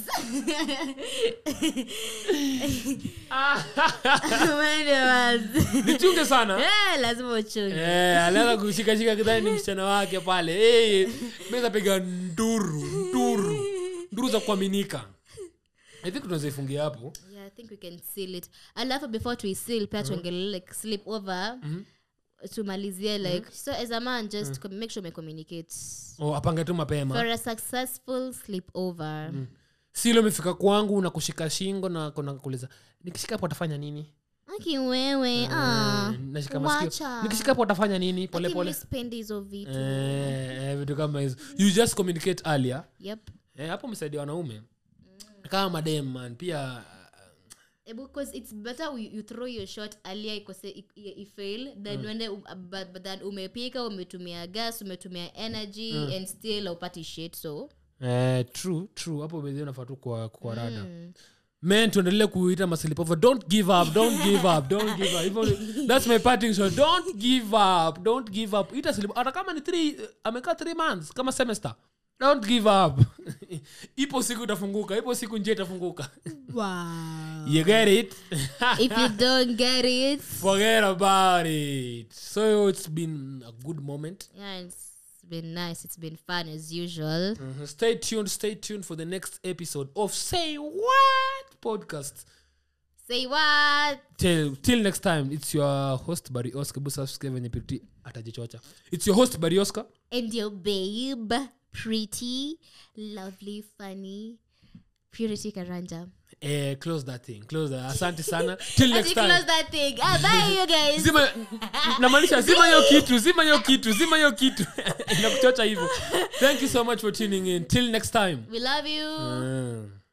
My words. Nichunge sana. Eh, lazima uchunge. Eh, alafu kuishika shika kidhani msichana wake pale. Eh, meza piga nduru, nduru. Nduru za kuaminika. I think tunazifungia hapo. Yeah, I think we can seal it. Alafu before we seal pia tuongelee like sleep over mm-hmm. to malizie like mm-hmm. so as a man just mm-hmm. com- make sure me communicate. Oh, apange tu mapema. For a successful sleep over. Mm. Silo mfika kwangu na kushika shingo na kuuliza nikishika hapo utafanya nini? Aki wewe ah uh, nashika masikio. Nikishika hapo utafanya nini? Pole pole. Please spend these of it. Eh, vitu kama hizo. You just communicate earlier. Yep. Eh, hapo msaidia wanaume. Kama madam man pia uh, because it's better we, you throw your shot earlier because it, it, it fail then mm. when they, but, but that umepika umetumia gas umetumia energy mm. and still upati shit so eh true true hapo umeziona fatu kwa kwa rada mm. men tuendelee kuita maslipover don't give up don't give up don't give up even, that's my parting shot don't give up don't give up ita slip hata kama ni three amekaa three months kama semester don't give up ipo siku utafunguka ipo siku nje utafunguka wow you get it if you don't get it forget about it so it's been a good moment yeah it's been nice it's been fun as usual mm-hmm. stay tuned stay tuned for the next episode of Say What Podcast Say What till till next time it's your host Barry Oscar but subscribe and Purity atajichocha it's your host Barry Oscar and your babe Pretty, lovely, funny, Purity Karanja. Eh, close that thing. Close that. Asante sana. Till next time. Close that thing. Ah, bye you guys. Zima namaanisha zima hiyo kitu, zima hiyo kitu, zima hiyo kitu. Inakuchocha hivyo. Thank you so much for tuning in. Till next time. We love you. Mm.